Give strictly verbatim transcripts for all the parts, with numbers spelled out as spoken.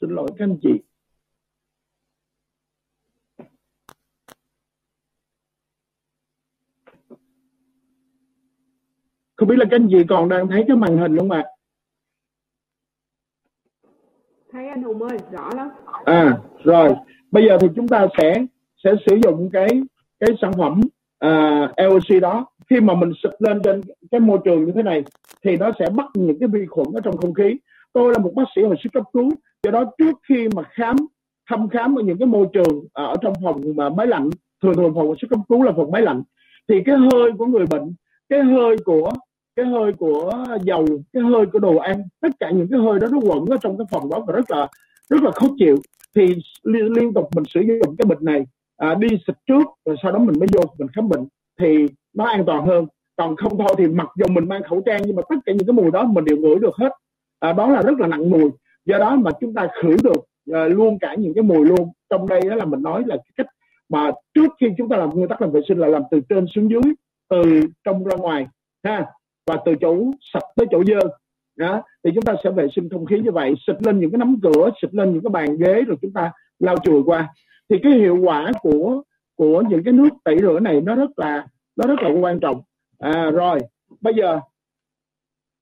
Xin lỗi các anh chị. Không biết là các anh chị còn đang thấy cái màn hình không ạ? À? Thấy anh Hùng ơi, rõ lắm. À, rồi. Bây giờ thì chúng ta sẽ sẽ sử dụng cái cái sản phẩm uh, e o xê đó. Khi mà mình xịt lên trên cái môi trường như thế này thì nó sẽ bắt những cái vi khuẩn ở trong không khí. Tôi là một bác sĩ hồi sức cấp cứu, do đó trước khi mà khám thăm khám ở những cái môi trường ở trong phòng mà máy lạnh, thường thường phòng hồi sức cấp cứu là phòng máy lạnh, thì cái hơi của người bệnh, cái hơi của cái hơi của dầu, cái hơi của đồ ăn, tất cả những cái hơi đó nó quẩn ở trong cái phòng đó và rất là rất là khó chịu. Thì liên, liên tục mình sử dụng cái bịch này, à, đi xịt trước rồi sau đó mình mới vô mình khám bệnh thì nó an toàn hơn. Còn không thôi thì mặc dù mình mang khẩu trang nhưng mà tất cả những cái mùi đó mình đều ngửi được hết, à, đó là rất là nặng mùi. Do đó mà chúng ta khử được à, luôn cả những cái mùi luôn. Trong đây đó là mình nói là cái cách mà trước khi chúng ta làm nguyên tắc làm vệ sinh là làm từ trên xuống dưới, từ trong ra ngoài ha, và từ chỗ sạch tới chỗ dơ đó, thì chúng ta sẽ vệ sinh không khí như vậy, xịt lên những cái nắm cửa, xịt lên những cái bàn ghế rồi chúng ta lau chùi qua. Thì cái hiệu quả của của những cái nước tẩy rửa này nó rất là nó rất là quan trọng. À, rồi bây giờ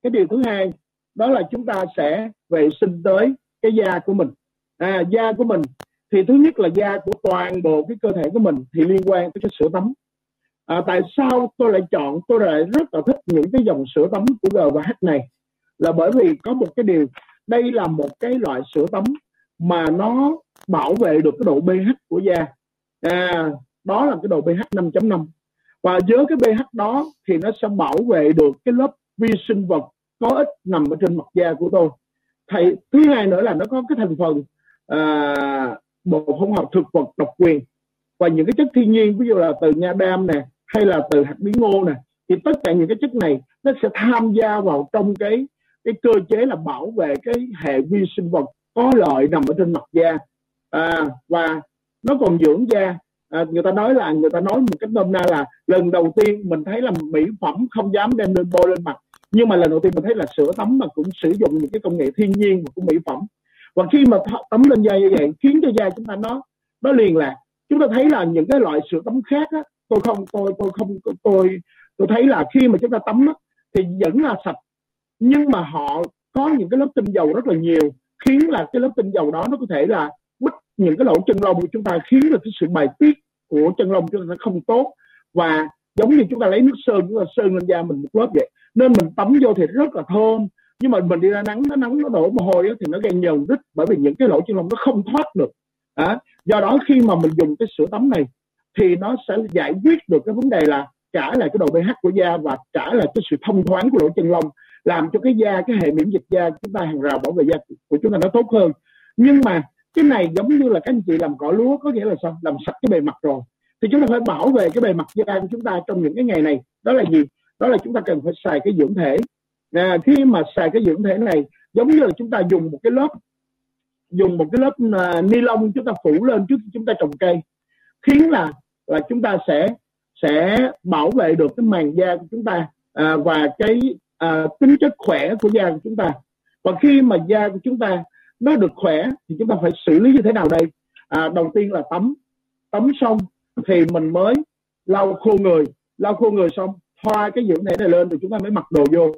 cái điều thứ hai đó là chúng ta sẽ vệ sinh tới cái da của mình. À, da của mình thì thứ nhất là da của toàn bộ cái cơ thể của mình thì liên quan tới cái sữa tắm. À, tại sao tôi lại chọn, tôi lại rất là thích những cái dòng sữa tắm của G và H này, là bởi vì có một cái điều, đây là một cái loại sữa tắm mà nó bảo vệ được cái độ pH của da, à, đó là cái độ pH năm chấm năm, và với cái pH đó thì nó sẽ bảo vệ được cái lớp vi sinh vật có ích nằm ở trên mặt da của tôi. Thì, thứ hai nữa là nó có cái thành phần à, bộ hỗn hợp thực vật độc quyền và những cái chất thiên nhiên, ví dụ là từ nha đam nè, hay là từ hạt bí ngô nè, thì tất cả những cái chất này nó sẽ tham gia vào trong cái cái cơ chế là bảo vệ cái hệ vi sinh vật có lợi nằm ở trên mặt da, à, và nó còn dưỡng da. À, người ta nói là người ta nói một cách nôm na là lần đầu tiên mình thấy là mỹ phẩm không dám đem lên bôi lên mặt, nhưng mà lần đầu tiên mình thấy là sữa tắm mà cũng sử dụng những cái công nghệ thiên nhiên của mỹ phẩm, và khi mà tắm lên da như vậy khiến cho da chúng ta nó nó liền lạc. Chúng ta thấy là những cái loại sữa tắm khác á, tôi không tôi tôi không tôi tôi thấy là khi mà chúng ta tắm á, thì vẫn là sạch, nhưng mà họ có những cái lớp tinh dầu rất là nhiều, khiến là cái lớp tinh dầu đó nó có thể là bít những cái lỗ chân lông của chúng ta, khiến là cái sự bài tiết của chân lông chúng ta không tốt, và giống như chúng ta lấy nước sơn, chúng ta sơn lên da mình một lớp vậy, nên mình tắm vô thì rất là thơm, nhưng mà mình đi ra nắng, nó nắng nó đổ mồ hôi á, thì nó gây nhờn rít, bởi vì những cái lỗ chân lông nó không thoát được. À, do đó khi mà mình dùng cái sữa tắm này thì nó sẽ giải quyết được cái vấn đề là trả lại cái độ pH của da và trả lại cái sự thông thoáng của lỗ chân lông, làm cho cái da, cái hệ miễn dịch da chúng ta, hàng rào bảo vệ da của chúng ta nó tốt hơn. Nhưng mà cái này giống như là các anh chị làm cỏ lúa, có nghĩa là sao? Làm sạch cái bề mặt rồi thì chúng ta phải bảo vệ cái bề mặt da của chúng ta trong những cái ngày này. Đó là gì? Đó là chúng ta cần phải xài cái dưỡng thể. À, khi mà xài cái dưỡng thể này giống như là chúng ta dùng một cái lớp dùng một cái lớp uh, ni lông chúng ta phủ lên trước khi chúng ta trồng cây, khiến là là chúng ta sẽ sẽ bảo vệ được cái màng da của chúng ta, à, và cái à, tính chất khỏe của da của chúng ta. Và khi mà da của chúng ta nó được khỏe thì chúng ta phải xử lý như thế nào đây? À, đầu tiên là tắm tắm xong thì mình mới lau khô người, lau khô người xong thoa cái dưỡng thể này lên rồi chúng ta mới mặc đồ vô.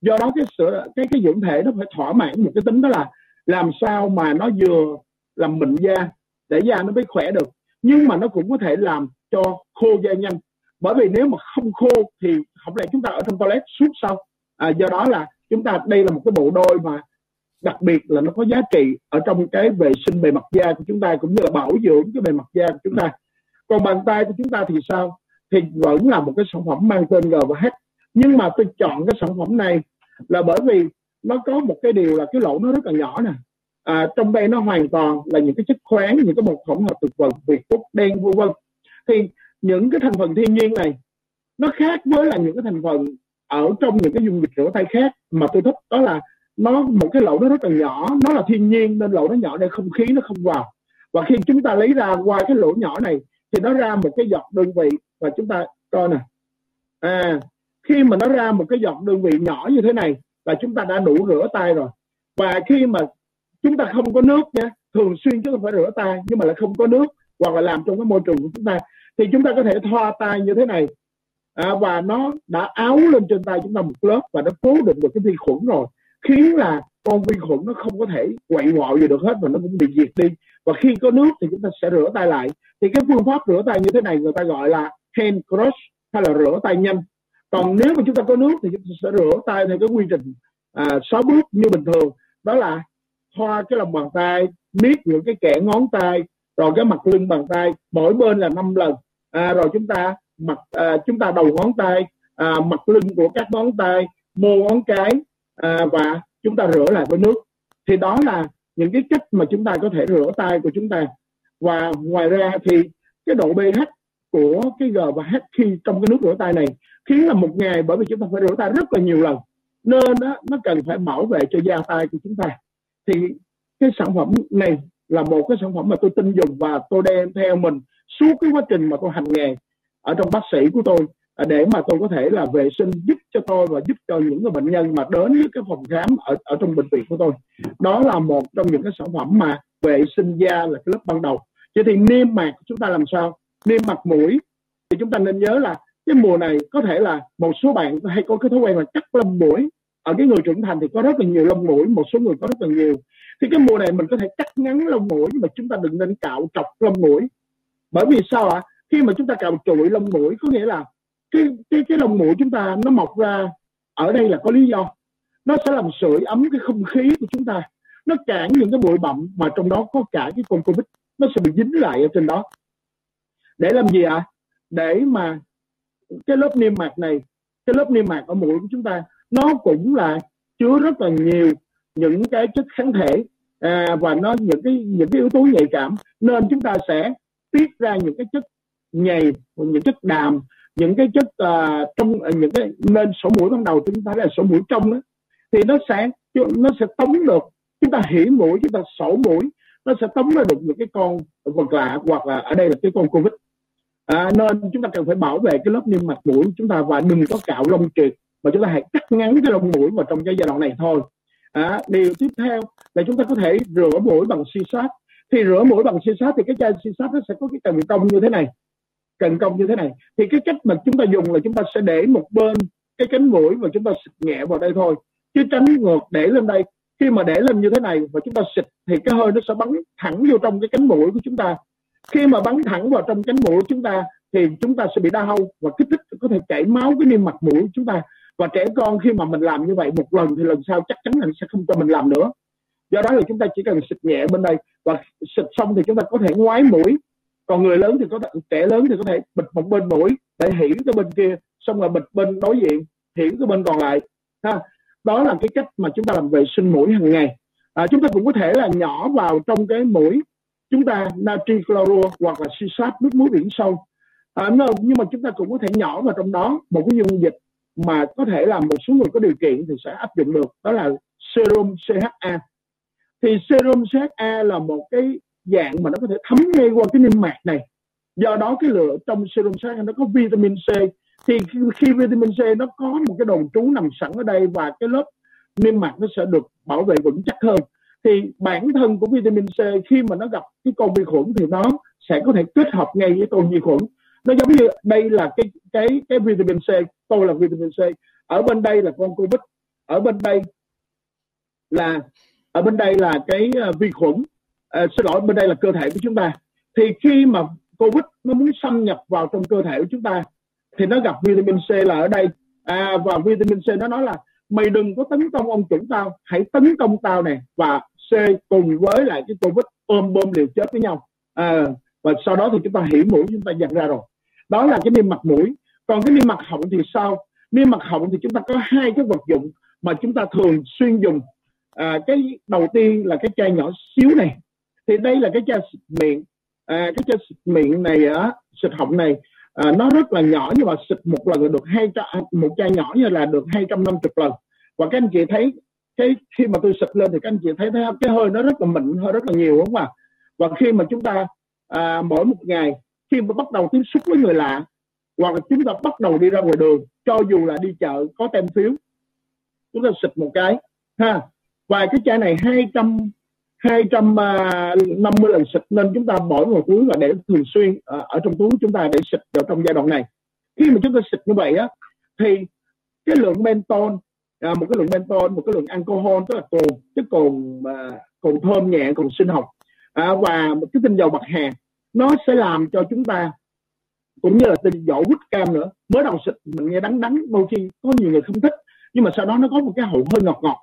Do đó cái sữa cái cái dưỡng thể nó phải thỏa mãn một cái tính, đó là làm sao mà nó vừa làm mịn da để da nó mới khỏe được, nhưng mà nó cũng có thể làm cho khô da nhanh, bởi vì nếu mà không khô thì không lẽ chúng ta ở trong toilet suốt sau. À, do đó là chúng ta, đây là một cái bộ đôi mà đặc biệt là nó có giá trị ở trong cái vệ sinh bề mặt da của chúng ta, cũng như là bảo dưỡng cái bề mặt da của chúng ta. Còn bàn tay của chúng ta thì sao? Thì vẫn là một cái sản phẩm mang tên G và H, nhưng mà tôi chọn cái sản phẩm này là bởi vì nó có một cái điều là cái lỗ nó rất là nhỏ nè, à, trong đây nó hoàn toàn là những cái chất khoáng, những cái bột hỗn hợp thực vật, việt quất đen vân vân. Thì những cái thành phần thiên nhiên này nó khác với là những cái thành phần ở trong những cái dung dịch rửa tay khác mà tôi thích, đó là nó một cái lỗ nó rất là nhỏ, nó là thiên nhiên nên lỗ nó nhỏ để không khí nó không vào, và khi chúng ta lấy ra qua cái lỗ nhỏ này thì nó ra một cái giọt đơn vị, và chúng ta coi nè, à, khi mà nó ra một cái giọt đơn vị nhỏ như thế này là chúng ta đã đủ rửa tay rồi. Và khi mà chúng ta không có nước nha, thường xuyên chứ không phải rửa tay, nhưng mà lại không có nước hoặc là làm trong cái môi trường của chúng ta, thì chúng ta có thể thoa tay như thế này, à, và nó đã áo lên trên tay chúng ta một lớp và nó cố định được cái vi khuẩn rồi, khiến là con vi khuẩn nó không có thể quậy quọ gì được hết và nó cũng bị diệt đi. Và khi có nước thì chúng ta sẽ rửa tay lại. Thì cái phương pháp rửa tay như thế này người ta gọi là hand wash hay là rửa tay nhanh. Còn nếu mà chúng ta có nước thì chúng ta sẽ rửa tay theo cái quy trình sáu à, bước như bình thường, đó là thoa cái lòng bàn tay, miết những cái kẽ ngón tay, rồi cái mặt lưng bàn tay, mỗi bên là năm lần, à, rồi chúng ta mặt à, chúng ta đầu ngón tay, à, mặt lưng của các ngón tay, mô ngón cái, à, và chúng ta rửa lại với nước. Thì đó là những cái cách mà chúng ta có thể rửa tay của chúng ta. Và ngoài ra thì cái độ pH của cái G và H khi trong cái nước rửa tay này khiến là một ngày, bởi vì chúng ta phải rửa tay rất là nhiều lần, nên đó, nó cần phải bảo vệ cho da tay của chúng ta. Thì cái sản phẩm này là một cái sản phẩm mà tôi tin dùng và tôi đem theo mình suốt cái quá trình mà tôi hành nghề ở trong bác sĩ của tôi, để mà tôi có thể là vệ sinh giúp cho tôi và giúp cho những người bệnh nhân mà đến với cái phòng khám ở, ở trong bệnh viện của tôi. Đó là một trong những cái sản phẩm mà vệ sinh da là cái lớp ban đầu. Vậy thì niêm mạc chúng ta làm sao? Niêm mạc mũi thì chúng ta nên nhớ là cái mùa này có thể là một số bạn hay có cái thói quen là cắt lông mũi. Ở cái người trưởng thành thì có rất là nhiều lông mũi, một số người có rất là nhiều. Thì cái mùa này mình có thể cắt ngắn lông mũi, nhưng mà chúng ta đừng nên cạo trọc lông mũi. Bởi vì sao ạ? À? Khi mà chúng ta cạo trụi lông mũi có nghĩa là cái, cái, cái lông mũi chúng ta nó mọc ra ở đây là có lý do. Nó sẽ làm sưởi ấm cái không khí của chúng ta. Nó cản những cái bụi bặm mà trong đó có cả cái con Covid, nó sẽ bị dính lại ở trên đó. Để làm gì ạ? À? Để mà cái lớp niêm mạc này, cái lớp niêm mạc ở mũi của chúng ta nó cũng là chứa rất là nhiều những cái chất kháng thể, à, và nó những cái những cái yếu tố nhạy cảm, nên chúng ta sẽ tiết ra những cái chất nhầy, những chất đàm, những cái chất uh, trong những cái, nên sổ mũi ban đầu chúng ta là sổ mũi trong đó, thì nó sẽ nó sẽ tống được, chúng ta hỉ mũi, chúng ta sổ mũi, nó sẽ tống ra được những cái con vật lạ hoặc là ở đây là cái con Covid, à, nên chúng ta cần phải bảo vệ cái lớp niêm mạc mũi của chúng ta và đừng có cạo lông triệt, mà chúng ta hãy cắt ngắn cái lông mũi vào trong cái giai đoạn này thôi. À, điều tiếp theo là chúng ta có thể rửa mũi bằng xi sáp. Thì rửa mũi bằng xi sáp thì cái chai xi sáp nó sẽ có cái cần cong như thế này, cần cong như thế này. Thì cái cách mà chúng ta dùng là chúng ta sẽ để một bên cái cánh mũi và chúng ta xịt nhẹ vào đây thôi, chứ tránh ngược để lên đây. Khi mà để lên như thế này và chúng ta xịt thì cái hơi nó sẽ bắn thẳng vô trong cái cánh mũi của chúng ta. Khi mà bắn thẳng vào trong cánh mũi của chúng ta thì chúng ta sẽ bị đau và kích thích có thể chảy máu cái niêm mạc mũi của chúng ta. Và trẻ con khi mà mình làm như vậy một lần thì lần sau chắc chắn là sẽ không cho mình làm nữa. Do đó là chúng ta chỉ cần xịt nhẹ bên đây, và xịt xong thì chúng ta có thể ngoái mũi. Còn người lớn thì có thể, trẻ lớn thì có thể bịt một bên mũi để hỉ cái bên kia, xong rồi bịt bên đối diện, hỉ cái bên còn lại. Ha. Đó là cái cách mà chúng ta làm vệ sinh mũi hàng ngày. À, chúng ta cũng có thể là nhỏ vào trong cái mũi chúng ta natri chlorua hoặc là si sáp, nước muối biển sâu. À, nhưng mà chúng ta cũng có thể nhỏ vào trong đó một cái dung dịch mà có thể là một số người có điều kiện thì sẽ áp dụng được, đó là Serum xê hát a. Thì Serum xê hát a là một cái dạng mà nó có thể thấm ngay qua cái niêm mạc này. Do đó cái lượng trong Serum xê hát a nó có vitamin C. Thì khi, khi vitamin C nó có một cái đồn trú nằm sẵn ở đây và cái lớp niêm mạc nó sẽ được bảo vệ vững chắc hơn. Thì bản thân của vitamin C khi mà nó gặp cái con vi khuẩn thì nó sẽ có thể kết hợp ngay với con vi khuẩn. Nó giống như đây là cái cái cái vitamin C, tôi là vitamin C, ở bên đây là con Covid, ở bên đây là ở bên đây là cái vi khuẩn, à, xin lỗi bên đây là cơ thể của chúng ta. Thì khi mà Covid nó muốn xâm nhập vào trong cơ thể của chúng ta thì nó gặp vitamin C là ở đây, à, và vitamin C nó nói là mày đừng có tấn công ông chủ tao, hãy tấn công tao này, và C cùng với lại cái Covid ôm bơm liều chết với nhau, à, và sau đó thì chúng ta hỉ mũi, chúng ta giật ra rồi. Đó là cái niêm mạc mũi. Còn cái niêm mạc họng thì sao? Niêm mạc họng thì chúng ta có hai cái vật dụng mà chúng ta thường xuyên dùng. À, cái đầu tiên là cái chai nhỏ xíu này. Thì đây là cái chai xịt miệng. À, cái chai xịt miệng này, á, xịt họng này, à, nó rất là nhỏ, nhưng mà xịt một lần là được hai một chai nhỏ như là được hai trăm năm mươi lần. Và các anh chị thấy cái khi mà tôi xịt lên thì các anh chị thấy, thấy cái hơi nó rất là mịn, hơi rất là nhiều, đúng không ạ? Và khi mà chúng ta À, mỗi một ngày khi mà bắt đầu tiếp xúc với người lạ hoặc là chúng ta bắt đầu đi ra ngoài đường, cho dù là đi chợ có tem phiếu, chúng ta xịt một cái ha. Và cái chai này hai trăm hai trăm năm mươi lần xịt, nên chúng ta mỗi ngày cuối là để thường xuyên ở trong túi chúng ta để xịt vào trong giai đoạn này. Khi mà chúng ta xịt như vậy á, thì cái lượng menthol, một cái lượng menthol, một cái lượng alcohol, tức là cồn, tức cồn cồn thơm nhẹ, cồn sinh học, và một cái tinh dầu bạc hà, nó sẽ làm cho chúng ta, cũng như là tinh dầu quýt cam nữa. Mới đầu xịt mình nghe đắng đắng, đôi khi có nhiều người không thích, nhưng mà sau đó nó có một cái hậu hơi ngọt ngọt.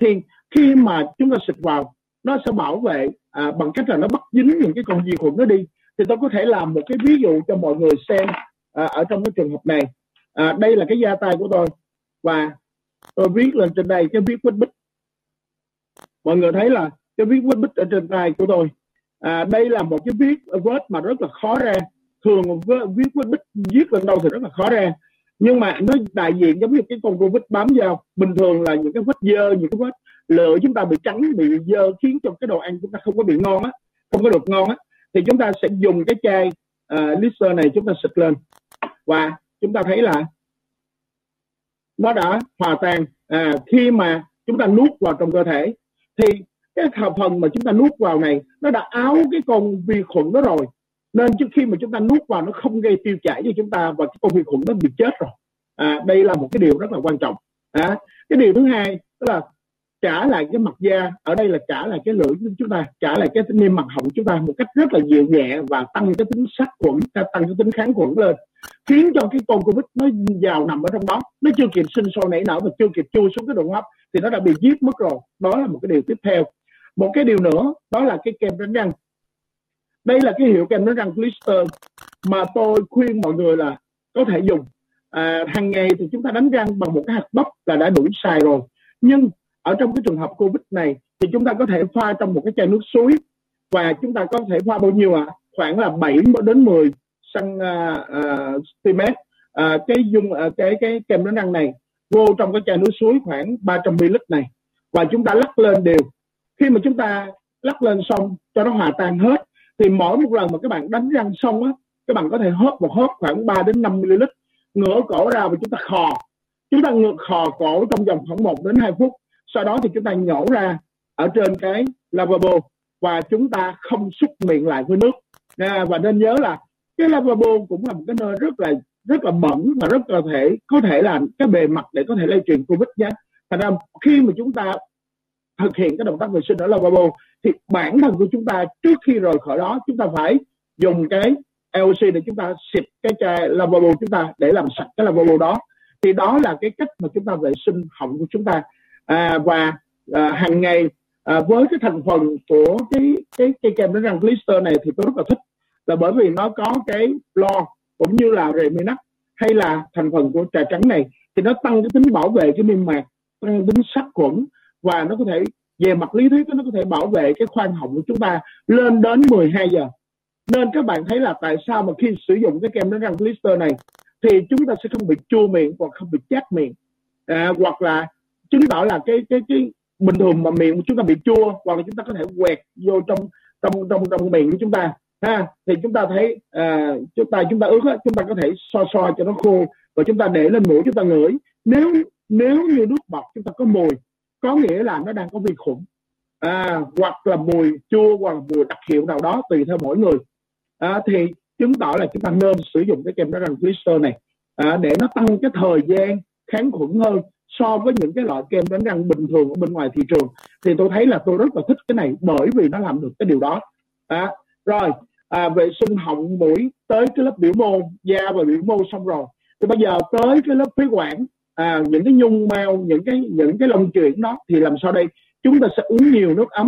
Thì khi mà chúng ta xịt vào, nó sẽ bảo vệ à, bằng cách là nó bắt dính những cái con vi khuẩn nó đi. Thì tôi có thể làm một cái ví dụ cho mọi người xem à, ở trong cái trường hợp này. À, đây là cái da tay của tôi, và tôi viết lên trên đây cái viết vết bít. Mọi người thấy là cái viết vết bít ở trên tay của tôi. À, đây là một cái viết vết mà rất là khó ra. Thường viết vết bít viết lên đâu thì rất là khó ra. Nhưng mà nó đại diện giống như cái con Covid bám vào. Bình thường là những cái vết dơ, những cái vết lửa chúng ta bị trắng, bị dơ, khiến cho cái đồ ăn chúng ta không có bị ngon á, không có được ngon á. Thì chúng ta sẽ dùng cái chai uh, Listerine này, chúng ta xịt lên. Và chúng ta thấy là nó đã hòa tan à, khi mà chúng ta nuốt vào trong cơ thể. Thì cái phần mà chúng ta nuốt vào này, nó đã áo cái con vi khuẩn đó rồi, nên trước khi mà chúng ta nuốt vào nó không gây tiêu chảy cho chúng ta, và cái con vi khuẩn nó bị chết rồi. À, đây là một cái điều rất là quan trọng. À, cái điều thứ hai tức là trả lại cái mặt da, ở đây là trả lại cái lưỡi của chúng ta, trả lại cái niêm mặt họng chúng ta một cách rất là dịu nhẹ, và tăng cái tính sát khuẩn, tăng cái tính kháng khuẩn lên, khiến cho cái con Covid nó vào nằm ở trong đó, nó chưa kịp sinh sôi nảy nở và chưa kịp chui xuống cái đường hô hấp thì nó đã bị giết mất rồi. Đó là một cái điều tiếp theo. Một cái điều nữa đó là cái kem đánh răng. Đây là cái hiệu kem đánh răng Blister mà tôi khuyên mọi người là có thể dùng. À, hàng ngày thì chúng ta đánh răng bằng một cái hạt bắp là đã đủ xài rồi. Nhưng ở trong cái trường hợp Covid này thì chúng ta có thể pha trong một cái chai nước suối, và chúng ta có thể pha bao nhiêu ạ? À? Khoảng là bảy đến mười cm. À, cái dung à, cái cái kem đánh răng này vô trong cái chai nước suối khoảng ba trăm mi li lít này, và chúng ta lắc lên đều. Khi mà chúng ta lắc lên xong cho nó hòa tan hết, thì mỗi một lần mà các bạn đánh răng xong á, các bạn có thể hớp một hớp khoảng ba đến năm mi li lít, ngửa cổ ra và chúng ta khò. Chúng ta ngược khò cổ trong vòng khoảng một đến hai phút. Sau đó thì chúng ta nhổ ra ở trên cái lavabo, và chúng ta không xúc miệng lại với nước. À, và nên nhớ là cái lavabo cũng là một cái nơi rất là rất là bẩn, và rất có thể có thể là cái bề mặt để có thể lây truyền Covid nhé. Thành ra khi mà chúng ta thực hiện cái động tác vệ sinh ở lavabo, thì bản thân của chúng ta trước khi rời khỏi đó, chúng ta phải dùng cái e o xê để chúng ta xịt cái chai lavabo chúng ta để làm sạch cái lavabo đó. Thì đó là cái cách mà chúng ta vệ sinh họng của chúng ta. À, và à, hàng ngày à, với cái thành phần của cái cái cái kem đánh răng Blister này thì tôi rất là thích, là bởi vì nó có cái lo cũng như là reminac hay là thành phần của trà trắng này, thì nó tăng cái tính bảo vệ cái niêm mạc, tăng tính sát khuẩn, và nó có thể về mặt lý thuyết nó có thể bảo vệ cái khoang họng của chúng ta lên đến mười hai giờ. Nên các bạn thấy là tại sao mà khi sử dụng cái kem đánh răng Blister này thì chúng ta sẽ không bị chua miệng hoặc không bị chát miệng, à, hoặc là chứng tỏ là cái cái cái bình thường mà miệng chúng ta bị chua, hoặc là chúng ta có thể quẹt vô trong trong trong trong miệng của chúng ta ha, thì chúng ta thấy à, chúng ta chúng ta ướt á, chúng ta có thể so so cho nó khô, và chúng ta để lên mũi chúng ta ngửi. Nếu nếu như nước bọt chúng ta có mùi, có nghĩa là nó đang có vi khuẩn, à, hoặc là mùi chua, hoặc là mùi đặc hiệu nào đó tùy theo mỗi người, à, thì chứng tỏ là chúng ta nên sử dụng cái kem đánh răng Blister này à, để nó tăng cái thời gian kháng khuẩn hơn so với những cái loại kem đánh răng bình thường ở bên ngoài thị trường. Thì tôi thấy là tôi rất là thích cái này bởi vì nó làm được cái điều đó. À, rồi à, vệ sinh họng mũi, tới cái lớp biểu mô, da và biểu mô xong rồi, thì bây giờ tới cái lớp phế quản, à, những cái nhung mao, những cái những cái lông chuyển đó, thì làm sao đây? Chúng ta sẽ uống nhiều nước ấm.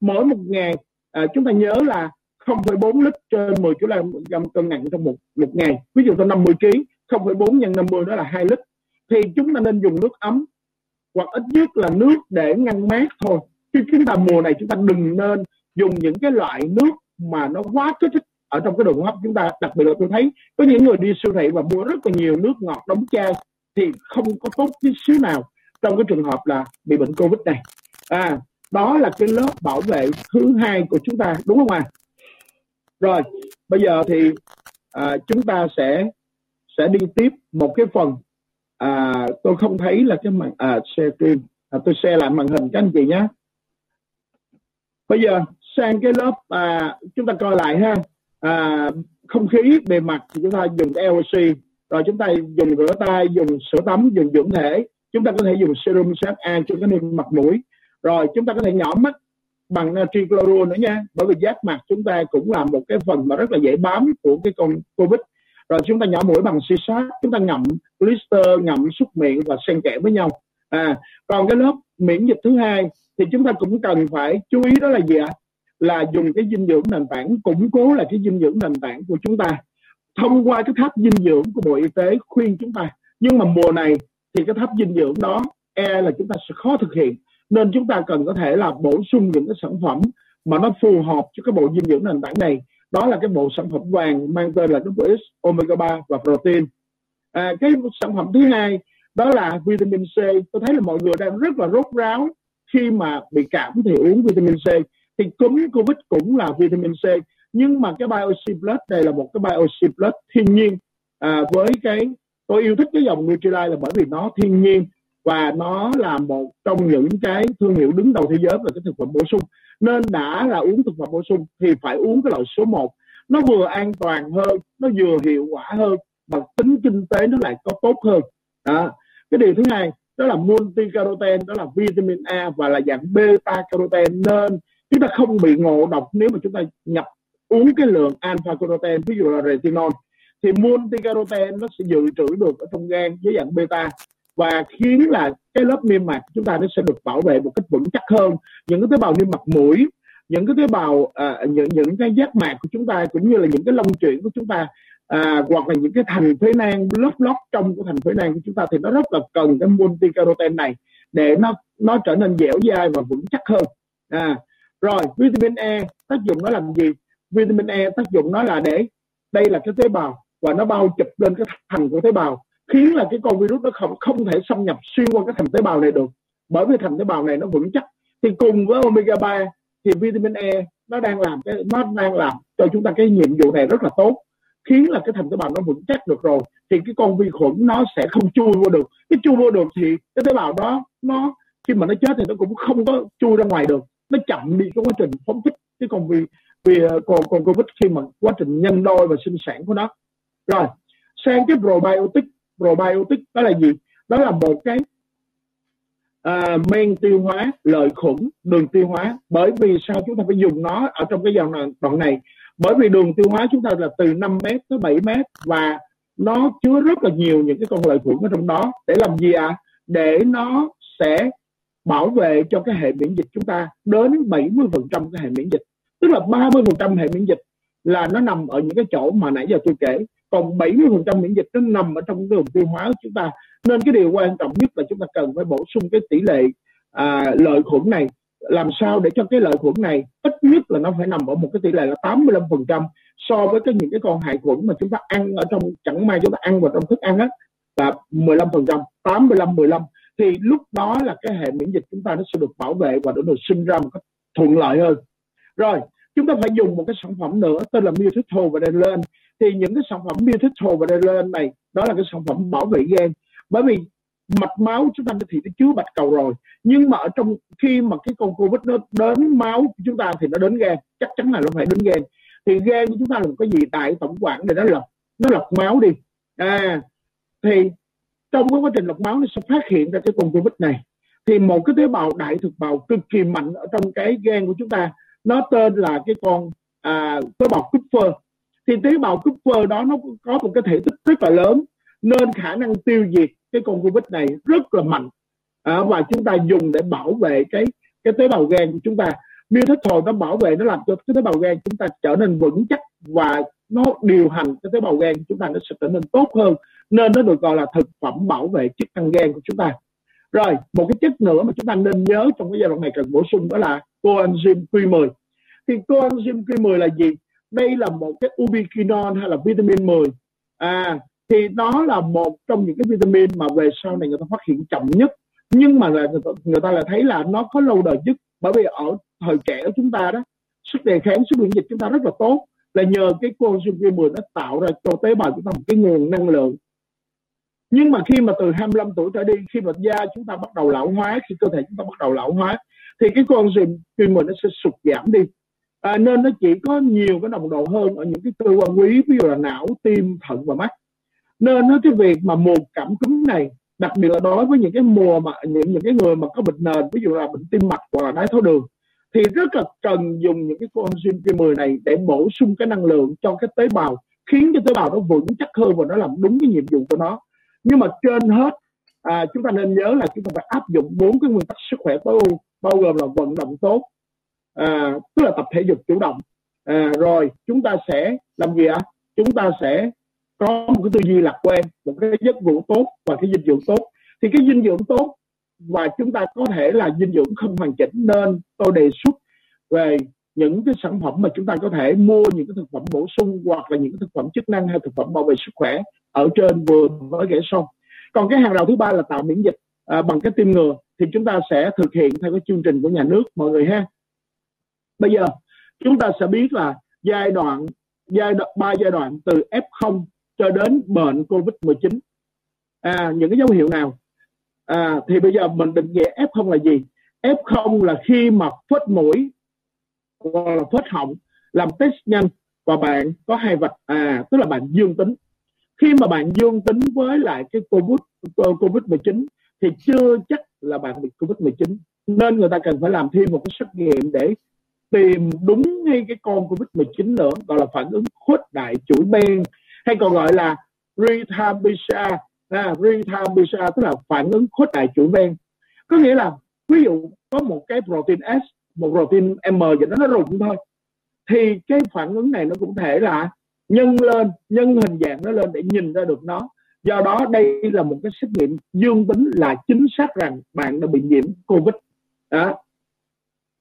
Mỗi một ngày à, chúng ta nhớ là không phẩy bốn lít trên mười ki lô gam cân nặng trong một một ngày. Ví dụ trong năm mươi ki lô gam, không phẩy bốn nhân năm mươi đó là hai lít. Thì chúng ta nên dùng nước ấm, hoặc ít nhất là nước để ngăn mát thôi. Chứ chúng ta mùa này chúng ta đừng nên dùng những cái loại nước mà nó quá kích thích ở trong cái đường hô hấp chúng ta. Đặc biệt là tôi thấy có những người đi siêu thị và mua rất là nhiều nước ngọt đóng chai, thì không có tốt tí xíu nào trong cái trường hợp là bị bệnh Covid này. À, đó là cái lớp bảo vệ thứ hai của chúng ta, đúng không ạ? À? Rồi, bây giờ thì à, chúng ta sẽ sẽ đi tiếp một cái phần. À, tôi không thấy là cái màn à, share screen, à, tôi share lại màn hình các anh chị nhé. Bây giờ sang cái lớp à, chúng ta coi lại ha, à, không khí bề mặt thì chúng ta dùng e o xê, rồi chúng ta dùng rửa tay, dùng sữa tắm, dùng dưỡng thể, chúng ta có thể dùng serum xê hát a cho cái niêm mặt mũi, rồi chúng ta có thể nhỏ mắt bằng natri clorua nữa nha, bởi vì giác mạc chúng ta cũng là một cái phần mà rất là dễ bám của cái con Covid. Rồi chúng ta nhỏ mũi bằng si sát, chúng ta ngậm blister, ngậm xúc miệng và xen kẽ với nhau. À, còn cái lớp miễn dịch thứ hai thì chúng ta cũng cần phải chú ý, đó là gì ạ? Là dùng cái dinh dưỡng nền tảng, củng cố là cái dinh dưỡng nền tảng của chúng ta thông qua cái tháp dinh dưỡng của Bộ Y tế khuyên chúng ta. Nhưng mà mùa này thì cái tháp dinh dưỡng đó e là chúng ta sẽ khó thực hiện, nên chúng ta cần có thể là bổ sung những cái sản phẩm mà nó phù hợp cho cái bộ dinh dưỡng nền tảng này. Đó là cái bộ sản phẩm vàng mang tên là Coenzyme Omega ba và protein. À, cái sản phẩm thứ hai đó là vitamin C. Tôi thấy là mọi người đang rất là rốt ráo, khi mà bị cảm thì uống vitamin C. Thì cúm Covid cũng là vitamin C, nhưng mà cái bioc plus đây là một cái bioc plus thiên nhiên. À, với cái tôi yêu thích cái dòng Nutrilite là bởi vì nó thiên nhiên và nó là một trong những cái thương hiệu đứng đầu thế giới về cái thực phẩm bổ sung, nên đã là uống thực phẩm bổ sung thì phải uống cái loại số một. Nó vừa an toàn hơn, nó vừa hiệu quả hơn, mà tính kinh tế nó lại có tốt hơn. À, cái điều thứ hai đó là multi-caroten, đó là vitamin A và là dạng beta-caroten, nên chúng ta không bị ngộ độc nếu mà chúng ta nhập uống cái lượng alpha-caroten, ví dụ là retinol. Thì multi-caroten nó sẽ dự trữ được ở trong gan dưới dạng beta và khiến là cái lớp niêm mạc chúng ta nó sẽ được bảo vệ một cách vững chắc hơn. Những cái tế bào niêm mạc mũi, những cái tế bào à, những những cái giác mạc của chúng ta, cũng như là những cái lông chuyển của chúng ta, à, hoặc là những cái thành phế nang, lớp lót trong của thành phế nang của chúng ta, thì nó rất là cần cái multi-caroten này để nó nó trở nên dẻo dai và vững chắc hơn. À, rồi vitamin E tác dụng nó làm gì? Vitamin E tác dụng nó là để đây là cái tế bào và nó bao chụp lên cái thành của tế bào, khiến là cái con virus nó không không thể xâm nhập xuyên qua cái thành tế bào này được, bởi vì thành tế bào này nó vững chắc. Thì cùng với omega ba thì vitamin E nó đang làm cái nó đang làm cho chúng ta cái nhiệm vụ này rất là tốt, khiến là cái thành tế bào nó vững chắc được rồi thì cái con vi khuẩn nó sẽ không chui vô được. Cái chui vô được thì cái tế bào đó nó khi mà nó chết thì nó cũng không có chui ra ngoài được, nó chậm đi cái quá trình phóng thích cái con vi vì còn còn Covid khi mà quá trình nhân đôi và sinh sản của nó. Rồi sang cái probiotic. Probiotic đó là gì? Đó là một cái à, men tiêu hóa, lợi khuẩn đường tiêu hóa. Bởi vì sao chúng ta phải dùng nó ở trong cái giai đoạn này? Bởi vì đường tiêu hóa chúng ta là từ năm mét tới bảy mét và nó chứa rất là nhiều những cái con lợi khuẩn ở trong đó. Để làm gì ạ? À? Để nó sẽ bảo vệ cho cái hệ miễn dịch chúng ta đến bảy mươi phần trăm cái hệ miễn dịch. Tức là ba mươi phần trăm hệ miễn dịch là nó nằm ở những cái chỗ mà nãy giờ tôi kể, còn bảy mươi phần trăm miễn dịch nó nằm ở trong đường tiêu hóa của chúng ta. Nên cái điều quan trọng nhất là chúng ta cần phải bổ sung cái tỷ lệ à, lợi khuẩn này, làm sao để cho cái lợi khuẩn này ít nhất là nó phải nằm ở một cái tỷ lệ là tám mươi lăm phần trăm so với cái những cái con hại khuẩn mà chúng ta ăn ở trong, chẳng may chúng ta ăn vào trong thức ăn á là mười lăm phần trăm, tám mươi lăm mười lăm, thì lúc đó là cái hệ miễn dịch chúng ta nó sẽ được bảo vệ và nó được sinh ra một cách thuận lợi hơn. Rồi chúng ta phải dùng một cái sản phẩm nữa tên là Mewtithol và Delen. Thì những cái sản phẩm Mewtithol và Delen này đó là cái sản phẩm bảo vệ gan, bởi vì mạch máu chúng ta thì nó chứa bạch cầu rồi, nhưng mà ở trong khi mà cái con Covid nó đến máu của chúng ta thì nó đến gan, chắc chắn là nó phải đến gan. Thì gan của chúng ta là một cái gì tại tổng quản để nó lọc nó lọc máu đi. À, thì trong cái quá trình lọc máu nó sẽ phát hiện ra cái con Covid này. Thì một cái tế bào đại thực bào cực kỳ mạnh ở trong cái gan của chúng ta, nó tên là cái con à, tế bào Kupffer. Thì tế bào Kupffer đó nó có một cái thể tích rất là lớn, nên khả năng tiêu diệt cái con Covid này rất là mạnh, à, và chúng ta dùng để bảo vệ cái cái tế bào gan của chúng ta. Mewtithol nó bảo vệ, nó làm cho cái tế bào gan chúng ta trở nên vững chắc và nó điều hành cái tế bào gan của chúng ta nó sẽ trở nên tốt hơn, nên nó được gọi là thực phẩm bảo vệ chức năng gan của chúng ta. Rồi một cái chất nữa mà chúng ta nên nhớ trong cái giai đoạn này cần bổ sung đó là Coenzyme Q mười. Thì Coenzyme Q mười là gì? Đây là một cái ubiquinon hay là vitamin mười. À, thì đó là một trong những cái vitamin mà về sau này người ta phát hiện chậm nhất, nhưng mà là người ta, người ta lại thấy là nó có lâu đời nhất. Bởi vì ở thời trẻ của chúng ta đó, sức đề kháng, sức miễn dịch chúng ta rất là tốt, là nhờ cái Coenzyme Q mười nó tạo ra cho tế bào chúng ta một cái nguồn năng lượng. Nhưng mà khi mà từ hai mươi lăm tuổi trở đi, khi mà da chúng ta bắt đầu lão hóa, khi cơ thể chúng ta bắt đầu lão hóa, thì cái coenzyme Q mười nó sẽ sụt giảm đi, à, nên nó chỉ có nhiều cái nồng độ hơn ở những cái cơ quan quý, ví dụ là não, tim, thận và mắt. Nên nó cái việc mà mùa cảm cúm này, đặc biệt là đối với những cái mùa mà những những cái người mà có bệnh nền, ví dụ là bệnh tim mạch hoặc là đái tháo đường, thì rất là cần dùng những cái coenzyme Q mười này để bổ sung cái năng lượng cho cái tế bào, khiến cho tế bào nó vững chắc hơn và nó làm đúng cái nhiệm vụ của nó. Nhưng mà trên hết, à, chúng ta nên nhớ là chúng ta phải áp dụng bốn cái nguyên tắc sức khỏe tối ưu, bao gồm là vận động tốt, à, tức là tập thể dục chủ động, à, rồi chúng ta sẽ làm gì ạ? Chúng ta sẽ có một cái tư duy lạc quan, một cái giấc ngủ tốt và cái dinh dưỡng tốt. Thì cái dinh dưỡng tốt và chúng ta có thể là dinh dưỡng không hoàn chỉnh, nên tôi đề xuất về những cái sản phẩm mà chúng ta có thể mua những cái thực phẩm bổ sung hoặc là những cái thực phẩm chức năng hay thực phẩm bảo vệ sức khỏe ở trên vừa mới kể xong. Còn cái hàng rào thứ ba là tạo miễn dịch, à, bằng cái tiêm ngừa, thì chúng ta sẽ thực hiện theo cái chương trình của nhà nước mọi người ha. Bây giờ chúng ta sẽ biết là giai đoạn giai đoạn ba giai đoạn từ ép không cho đến bệnh covid mười chín, à, những cái dấu hiệu nào, à, thì bây giờ mình định nghĩa ép không là gì. Ép không là khi mà phết mũi hoặc là phết họng làm test nhanh và bạn có hai vạch, à, tức là bạn dương tính. Khi mà bạn dương tính với lại cái covid mười chín thì chưa chắc là bạn bị covid mười chín, nên người ta cần phải làm thêm một cái xét nghiệm để tìm đúng ngay cái con covid mười chín nữa, gọi là phản ứng khuếch đại chuỗi ben, hay còn gọi là real time pê xê e rờ, à, real time pê xê e rờ tức là phản ứng khuếch đại chuỗi ben. Có nghĩa là ví dụ có một cái protein S, một protein M gì đó nó rụng thôi, thì cái phản ứng này nó cũng thể là nhân lên, nhân hình dạng nó lên để nhìn ra được nó. Do đó đây là một cái xét nghiệm dương tính là chính xác rằng bạn đã bị nhiễm Covid đó.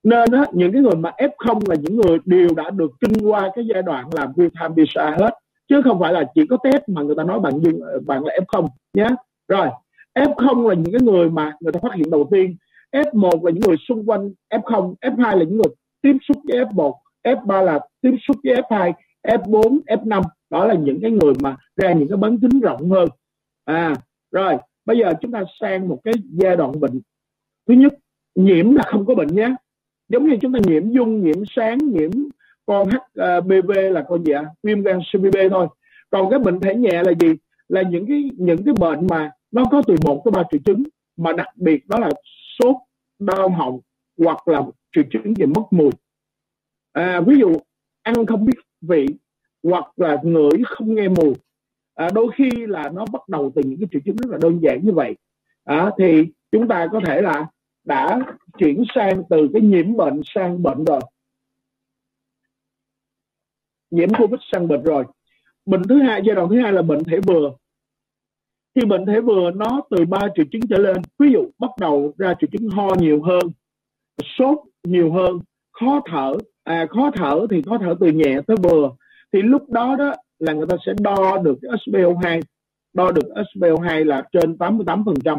Nên đó, những cái người mà ép không là những người đều đã được kinh qua cái giai đoạn làm real-time pê xê e rờ hết, chứ không phải là chỉ có test mà người ta nói bạn dương, bạn là ép không nhé. Rồi ép không là những cái người mà người ta phát hiện đầu tiên, ép một là những người xung quanh ép không, ép hai là những người tiếp xúc với ép một, ép ba là tiếp xúc với ép hai, ép bốn, ép năm, đó là những cái người mà ra những cái bán kính rộng hơn. À, rồi, bây giờ chúng ta sang một cái giai đoạn bệnh. Thứ nhất, nhiễm là không có bệnh nhé. Giống như chúng ta nhiễm dung, nhiễm sáng, nhiễm con hát pê vê là con gì ạ? Viêm gan xê pê vê thôi. Còn cái bệnh thể nhẹ là gì? Là những cái những cái bệnh mà nó có từ một tới ba triệu chứng, mà đặc biệt đó là sốt, đau họng hoặc là triệu chứng về mất mùi. À, ví dụ ăn không biết vị hoặc là ngửi không nghe mùi, à, đôi khi là nó bắt đầu từ những cái triệu chứng rất là đơn giản như vậy, à, thì chúng ta có thể là đã chuyển sang từ cái nhiễm bệnh sang bệnh rồi, nhiễm Covid sang bệnh rồi. Bệnh thứ hai, giai đoạn thứ hai là bệnh thể vừa. Khi bệnh thể vừa nó từ ba triệu chứng trở lên, ví dụ bắt đầu ra triệu chứng ho nhiều hơn, sốt nhiều hơn, khó thở. À, khó thở thì khó thở từ nhẹ tới vừa, thì lúc đó đó là người ta sẽ đo được cái ét pê o hai, đo được ét pê o hai là trên tám mươi tám phần trăm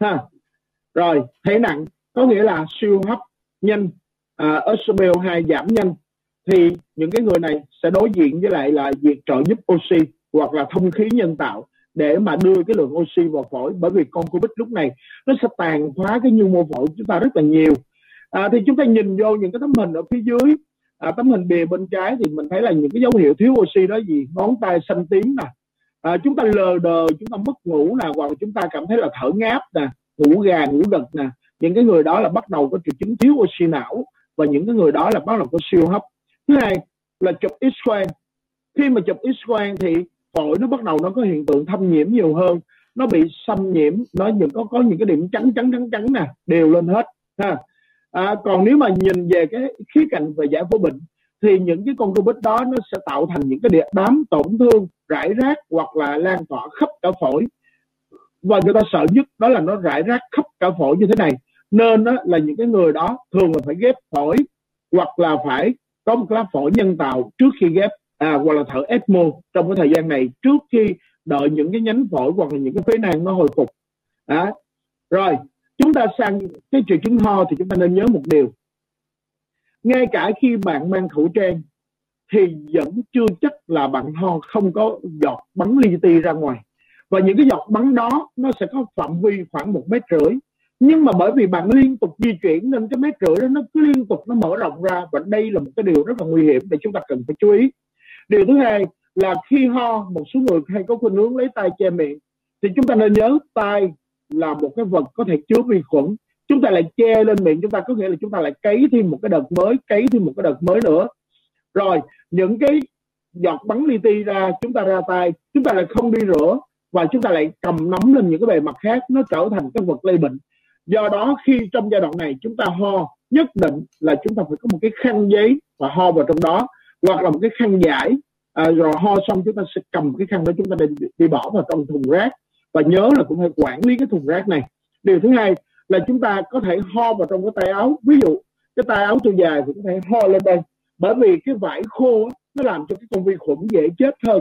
ha. Rồi thể nặng có nghĩa là siêu hấp nhanh, à, ét pê o hai giảm nhanh, thì những cái người này sẽ đối diện với lại là việc trợ giúp oxy hoặc là thông khí nhân tạo để mà đưa cái lượng oxy vào phổi, bởi vì con Covid lúc này nó sẽ tàn phá cái nhu mô phổi của chúng ta rất là nhiều. À, thì chúng ta nhìn vô những cái tấm hình ở phía dưới, à, tấm hình bìa bên trái thì mình thấy là những cái dấu hiệu thiếu oxy đó gì, ngón tay xanh tím nè, à, chúng ta lờ đờ, chúng ta mất ngủ nè, hoặc là chúng ta cảm thấy là thở ngáp nè, ngủ gà, ngủ gật nè. Những cái người đó là bắt đầu có triệu chứng thiếu oxy não, và những cái người đó là bắt đầu có siêu hấp. Thứ hai là chụp X-quang. Khi mà chụp X-quang thì phổi nó bắt đầu nó có hiện tượng thâm nhiễm nhiều hơn, nó bị xâm nhiễm, nó những có có những cái điểm trắng trắng trắng trắng nè, đều lên hết ha. À, còn nếu mà nhìn về cái khía cạnh về giải phẫu bệnh thì những cái con Covid đó nó sẽ tạo thành những cái địa đám tổn thương rải rác hoặc là lan tỏa khắp cả phổi, và người ta sợ nhất đó là nó rải rác khắp cả phổi như thế này, nên đó là những cái người đó thường là phải ghép phổi hoặc là phải có một lá phổi nhân tạo trước khi ghép, à, hoặc là thở e xê em o trong cái thời gian này trước khi đợi những cái nhánh phổi hoặc là những cái phế nang nó hồi phục đó. Rồi chúng ta sang cái triệu chứng ho thì chúng ta nên nhớ một điều. Ngay cả khi bạn mang khẩu trang thì vẫn chưa chắc là bạn ho không có giọt bắn li ti ra ngoài. Và những cái giọt bắn đó nó sẽ có phạm vi khoảng một mét rưỡi. Nhưng mà bởi vì bạn liên tục di chuyển nên cái mét rưỡi đó nó cứ liên tục nó mở rộng ra, và đây là một cái điều rất là nguy hiểm để chúng ta cần phải chú ý. Điều thứ hai là khi ho, một số người hay có khuynh hướng lấy tay che miệng, thì chúng ta nên nhớ tay là một cái vật có thể chứa vi khuẩn. Chúng ta lại che lên miệng chúng ta có nghĩa là chúng ta lại cấy thêm một cái đợt mới, cấy thêm một cái đợt mới nữa. Rồi những cái giọt bắn li ti ra chúng ta ra tay, chúng ta lại không đi rửa và chúng ta lại cầm nắm lên những cái bề mặt khác, nó trở thành cái vật lây bệnh. Do đó khi trong giai đoạn này chúng ta ho, nhất định là chúng ta phải có một cái khăn giấy và ho vào trong đó, hoặc là một cái khăn giải, à, rồi ho xong chúng ta sẽ cầm cái khăn đó chúng ta đi, đi bỏ vào trong thùng rác, và nhớ là cũng phải quản lý cái thùng rác này. Điều thứ hai là chúng ta có thể ho vào trong cái tay áo, ví dụ cái tay áo tôi dài thì có thể ho lên đây, bởi vì cái vải khô nó làm cho cái con vi khuẩn dễ chết hơn.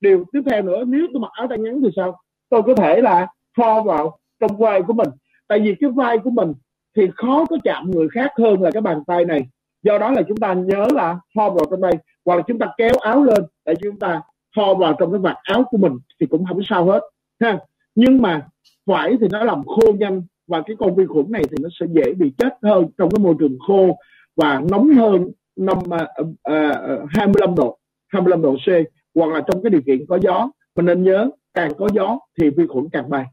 Điều tiếp theo nữa, nếu tôi mặc áo tay ngắn thì sao? Tôi có thể là ho vào trong vai của mình, tại vì cái vai của mình thì khó có chạm người khác hơn là cái bàn tay này. Do đó là chúng ta nhớ là ho vào trong đây, hoặc là chúng ta kéo áo lên để chúng ta ho vào trong cái vạt áo của mình thì cũng không sao hết ha. Nhưng mà vải thì nó làm khô nhanh, và cái con vi khuẩn này thì nó sẽ dễ bị chết hơn trong cái môi trường khô và nóng hơn năm, uh, uh, hai mươi lăm độ, hai mươi lăm độ C, hoặc là trong cái điều kiện có gió. Mình nên nhớ càng có gió thì vi khuẩn càng bay.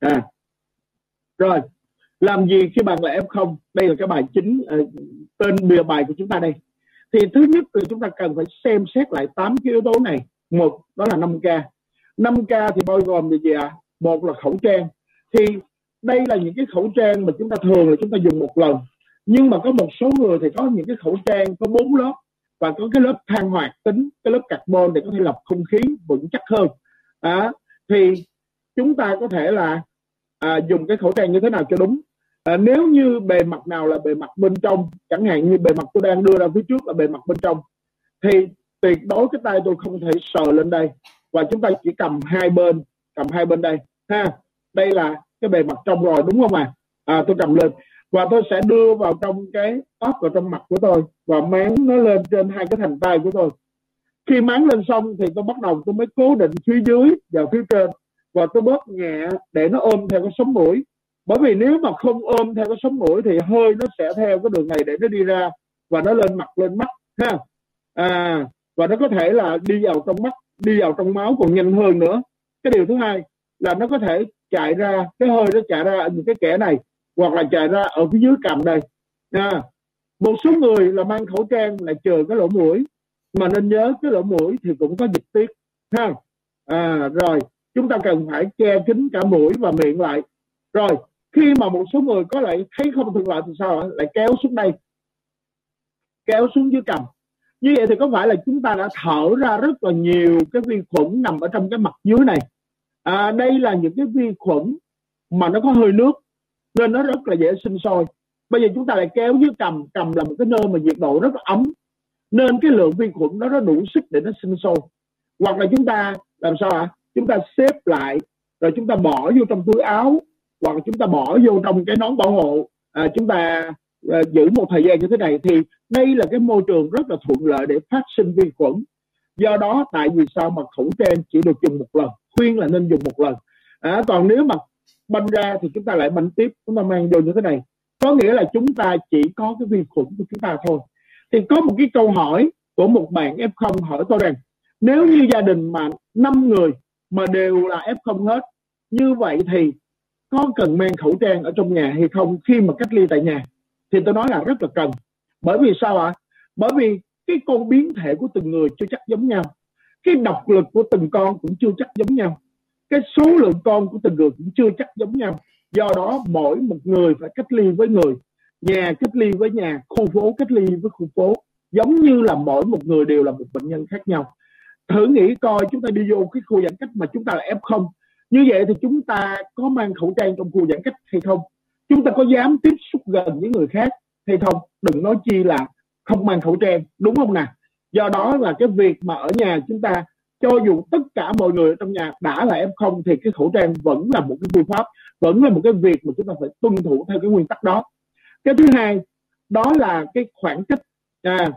À. Rồi, làm gì khi bạn là ép không? Đây là cái bài chính, uh, tên bìa bài của chúng ta đây. Thì thứ nhất là chúng ta cần phải xem xét lại tám cái yếu tố này. Một, đó là năm K. năm K thì bao gồm gì ạ? À? Một là khẩu trang. Thì đây là những cái khẩu trang mà chúng ta thường là chúng ta dùng một lần. Nhưng mà có một số người thì có những cái khẩu trang có bốn lớp, và có cái lớp than hoạt tính, cái lớp carbon để có thể lọc không khí vững chắc hơn. À, thì chúng ta có thể là à, dùng cái khẩu trang như thế nào cho đúng. À, nếu như bề mặt nào là bề mặt bên trong, chẳng hạn như bề mặt tôi đang đưa ra phía trước là bề mặt bên trong, thì tuyệt đối cái tay tôi không thể sờ lên đây, và chúng ta chỉ cầm hai bên, cầm hai bên đây ha. Đây là cái bề mặt trong rồi đúng không ạ? À? À, tôi cầm lên và tôi sẽ đưa vào trong cái tóp vào trong mặt của tôi và máng nó lên trên hai cái thành tay của tôi. Khi máng lên xong thì tôi bắt đầu tôi mới cố định phía dưới và phía trên, và tôi bóp nhẹ để nó ôm theo cái sống mũi. Bởi vì nếu mà không ôm theo cái sống mũi thì hơi nó sẽ theo cái đường này để nó đi ra và nó lên mặt lên mắt ha. À, và nó có thể là đi vào trong mắt, đi vào trong máu còn nhanh hơn nữa. Cái điều thứ hai là nó có thể chạy ra, cái hơi nó chạy ra ở những cái kẽ này, hoặc là chạy ra ở phía dưới cằm đây. À, một số người là mang khẩu trang lại trừ cái lỗ mũi, mà nên nhớ cái lỗ mũi thì cũng có dịch tiết ha. À, rồi chúng ta cần phải che kín cả mũi và miệng lại. Rồi khi mà một số người có lại thấy không thuận lợi thì sao, lại kéo xuống đây, kéo xuống dưới cằm. Như vậy thì có phải là chúng ta đã thở ra rất là nhiều cái vi khuẩn nằm ở trong cái mặt dưới này. À, đây là những cái vi khuẩn mà nó có hơi nước nên nó rất là dễ sinh sôi. Bây giờ chúng ta lại kéo dưới cằm, cằm là một cái nơi mà nhiệt độ rất là ấm nên cái lượng vi khuẩn nó đủ sức để nó sinh sôi. Hoặc là chúng ta làm sao ạ? À? Chúng ta xếp lại rồi chúng ta bỏ vô trong túi áo, hoặc là chúng ta bỏ vô trong cái nón bảo hộ. À, chúng ta à, giữ một thời gian như thế này thì đây là cái môi trường rất là thuận lợi để phát sinh vi khuẩn. Do đó tại vì sao mà khẩu trang chỉ được dùng một lần, khuyên là nên dùng một lần. À, còn nếu mà banh ra thì chúng ta lại banh tiếp, chúng ta mang vô như thế này, có nghĩa là chúng ta chỉ có cái vi khuẩn của chúng ta thôi. Thì có một cái câu hỏi của một bạn ép không hỏi tôi rằng nếu như gia đình mà năm người mà đều là ép không hết, như vậy thì có cần mang khẩu trang ở trong nhà hay không khi mà cách ly tại nhà? Thì tôi nói là rất là cần. Bởi vì sao ạ? À? Bởi vì cái con biến thể của từng người chưa chắc giống nhau, cái độc lực của từng con cũng chưa chắc giống nhau, cái số lượng con của từng người cũng chưa chắc giống nhau. Do đó mỗi một người phải cách ly với người, nhà cách ly với nhà, khu phố cách ly với khu phố, giống như là mỗi một người đều là một bệnh nhân khác nhau. Thử nghĩ coi chúng ta đi vô cái khu giãn cách mà chúng ta là ép không, như vậy thì chúng ta có mang khẩu trang trong khu giãn cách hay không? Chúng ta có dám tiếp xúc gần với người khác hay không? Đừng nói chi là không mang khẩu trang, đúng không nào? Do đó là cái việc mà ở nhà chúng ta, cho dù tất cả mọi người trong nhà đã là ép không thì cái khẩu trang vẫn là một cái phương pháp, vẫn là một cái việc mà chúng ta phải tuân thủ theo cái nguyên tắc đó. Cái thứ hai đó là cái khoảng cách, à,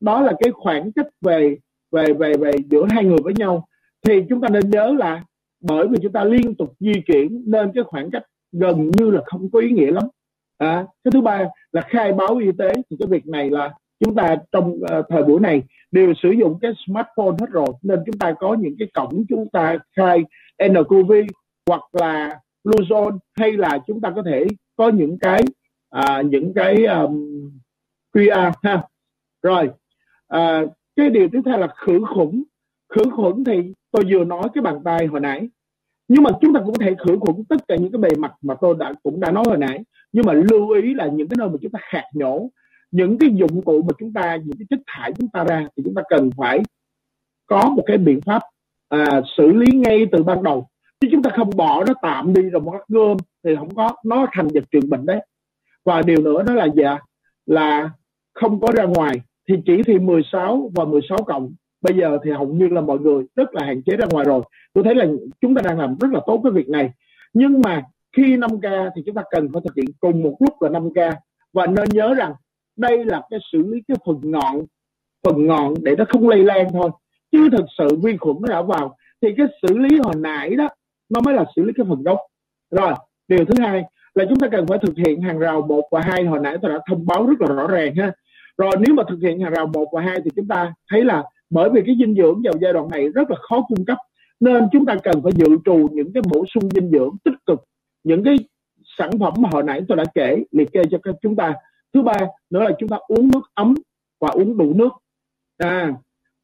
đó là cái khoảng cách về về về về giữa hai người với nhau. Thì chúng ta nên nhớ là bởi vì chúng ta liên tục di chuyển nên cái khoảng cách gần như là không có ý nghĩa lắm. À, cái thứ ba là khai báo y tế, thì cái việc này là chúng ta trong uh, thời buổi này đều sử dụng cái smartphone hết rồi, nên chúng ta có những cái cổng chúng ta khai en xê o vê hoặc là Bluezone, hay là chúng ta có thể có những cái uh, những cái um, quy rờ ha. Rồi uh, cái điều tiếp theo là khử khuẩn. Khử khuẩn thì tôi vừa nói cái bàn tay hồi nãy, nhưng mà chúng ta cũng có thể khử khuẩn tất cả những cái bề mặt mà tôi đã cũng đã nói hồi nãy. Nhưng mà lưu ý là những cái nơi mà chúng ta khạc nhổ, những cái dụng cụ mà chúng ta, những cái chất thải chúng ta ra, thì chúng ta cần phải có một cái biện pháp à, xử lý ngay từ ban đầu, chứ chúng ta không bỏ nó tạm đi rồi một cái gom thì không có, nó thành dịch truyền bệnh đấy. Và điều nữa đó là dạ, là không có ra ngoài, thì chỉ thị mười sáu và mười sáu cộng bây giờ thì hầu như là mọi người rất là hạn chế ra ngoài rồi. Tôi thấy là chúng ta đang làm rất là tốt cái việc này, nhưng mà khi năm K thì chúng ta cần phải thực hiện cùng một lúc là năm K, và nên nhớ rằng đây là cái xử lý cái phần ngọn, phần ngọn để nó không lây lan thôi, chứ thực sự vi khuẩn nó đã vào thì cái xử lý hồi nãy đó nó mới là xử lý cái phần gốc. Rồi điều thứ hai là chúng ta cần phải thực hiện hàng rào một và hai, hồi nãy tôi đã thông báo rất là rõ ràng ha. Rồi nếu mà thực hiện hàng rào một và hai thì chúng ta thấy là bởi vì cái dinh dưỡng vào giai đoạn này rất là khó cung cấp, nên chúng ta cần phải dự trù những cái bổ sung dinh dưỡng tích cực, những cái sản phẩm mà hồi nãy tôi đã kể liệt kê cho các chúng ta. Thứ ba nữa là chúng ta uống nước ấm và uống đủ nước, à,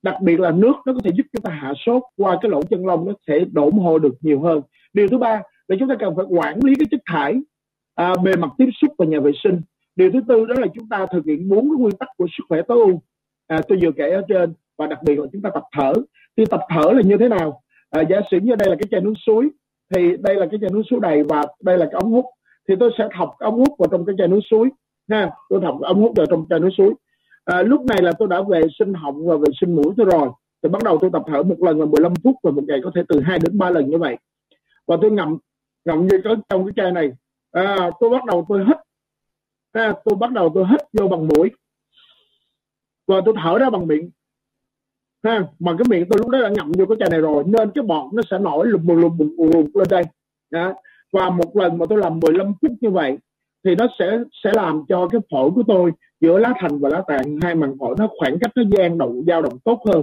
đặc biệt là nước nó có thể giúp chúng ta hạ sốt qua cái lỗ chân lông, nó sẽ đổ mồ được nhiều hơn. Điều thứ ba là chúng ta cần phải quản lý cái chất thải, à, bề mặt tiếp xúc và nhà vệ sinh. Điều thứ tư đó là chúng ta thực hiện bốn cái nguyên tắc của sức khỏe tối ưu, à, tôi vừa kể ở trên, và đặc biệt là chúng ta tập thở. Thì tập thở là như thế nào? À, giả sử như đây là cái chai nước suối, thì đây là cái chai nước suối đầy và đây là cái ống hút, thì tôi sẽ thọc ống hút vào trong cái chai nước suối ha, tôi thọc ống hút vào trong chai nước suối. À, lúc này là tôi đã vệ sinh họng và vệ sinh mũi tôi rồi, thì bắt đầu tôi tập thở một lần là mười lăm phút, và một ngày có thể từ hai đến ba lần như vậy. Và tôi ngậm ngậm như cái trong cái chai này, à, tôi bắt đầu tôi hít, à, tôi bắt đầu tôi hít vô bằng mũi và tôi thở ra bằng miệng. Ha, mà cái miệng tôi lúc đó đã ngậm vô cái chai này rồi, nên cái bọt nó sẽ nổi lùm lùm lùm lùm, lùm lên đây. Đó. Và một lần mà tôi làm mười lăm phút như vậy thì nó sẽ sẽ làm cho cái phổi của tôi giữa lá thành và lá tạng, hai màng phổi nó khoảng cách, nó dao động dao động tốt hơn.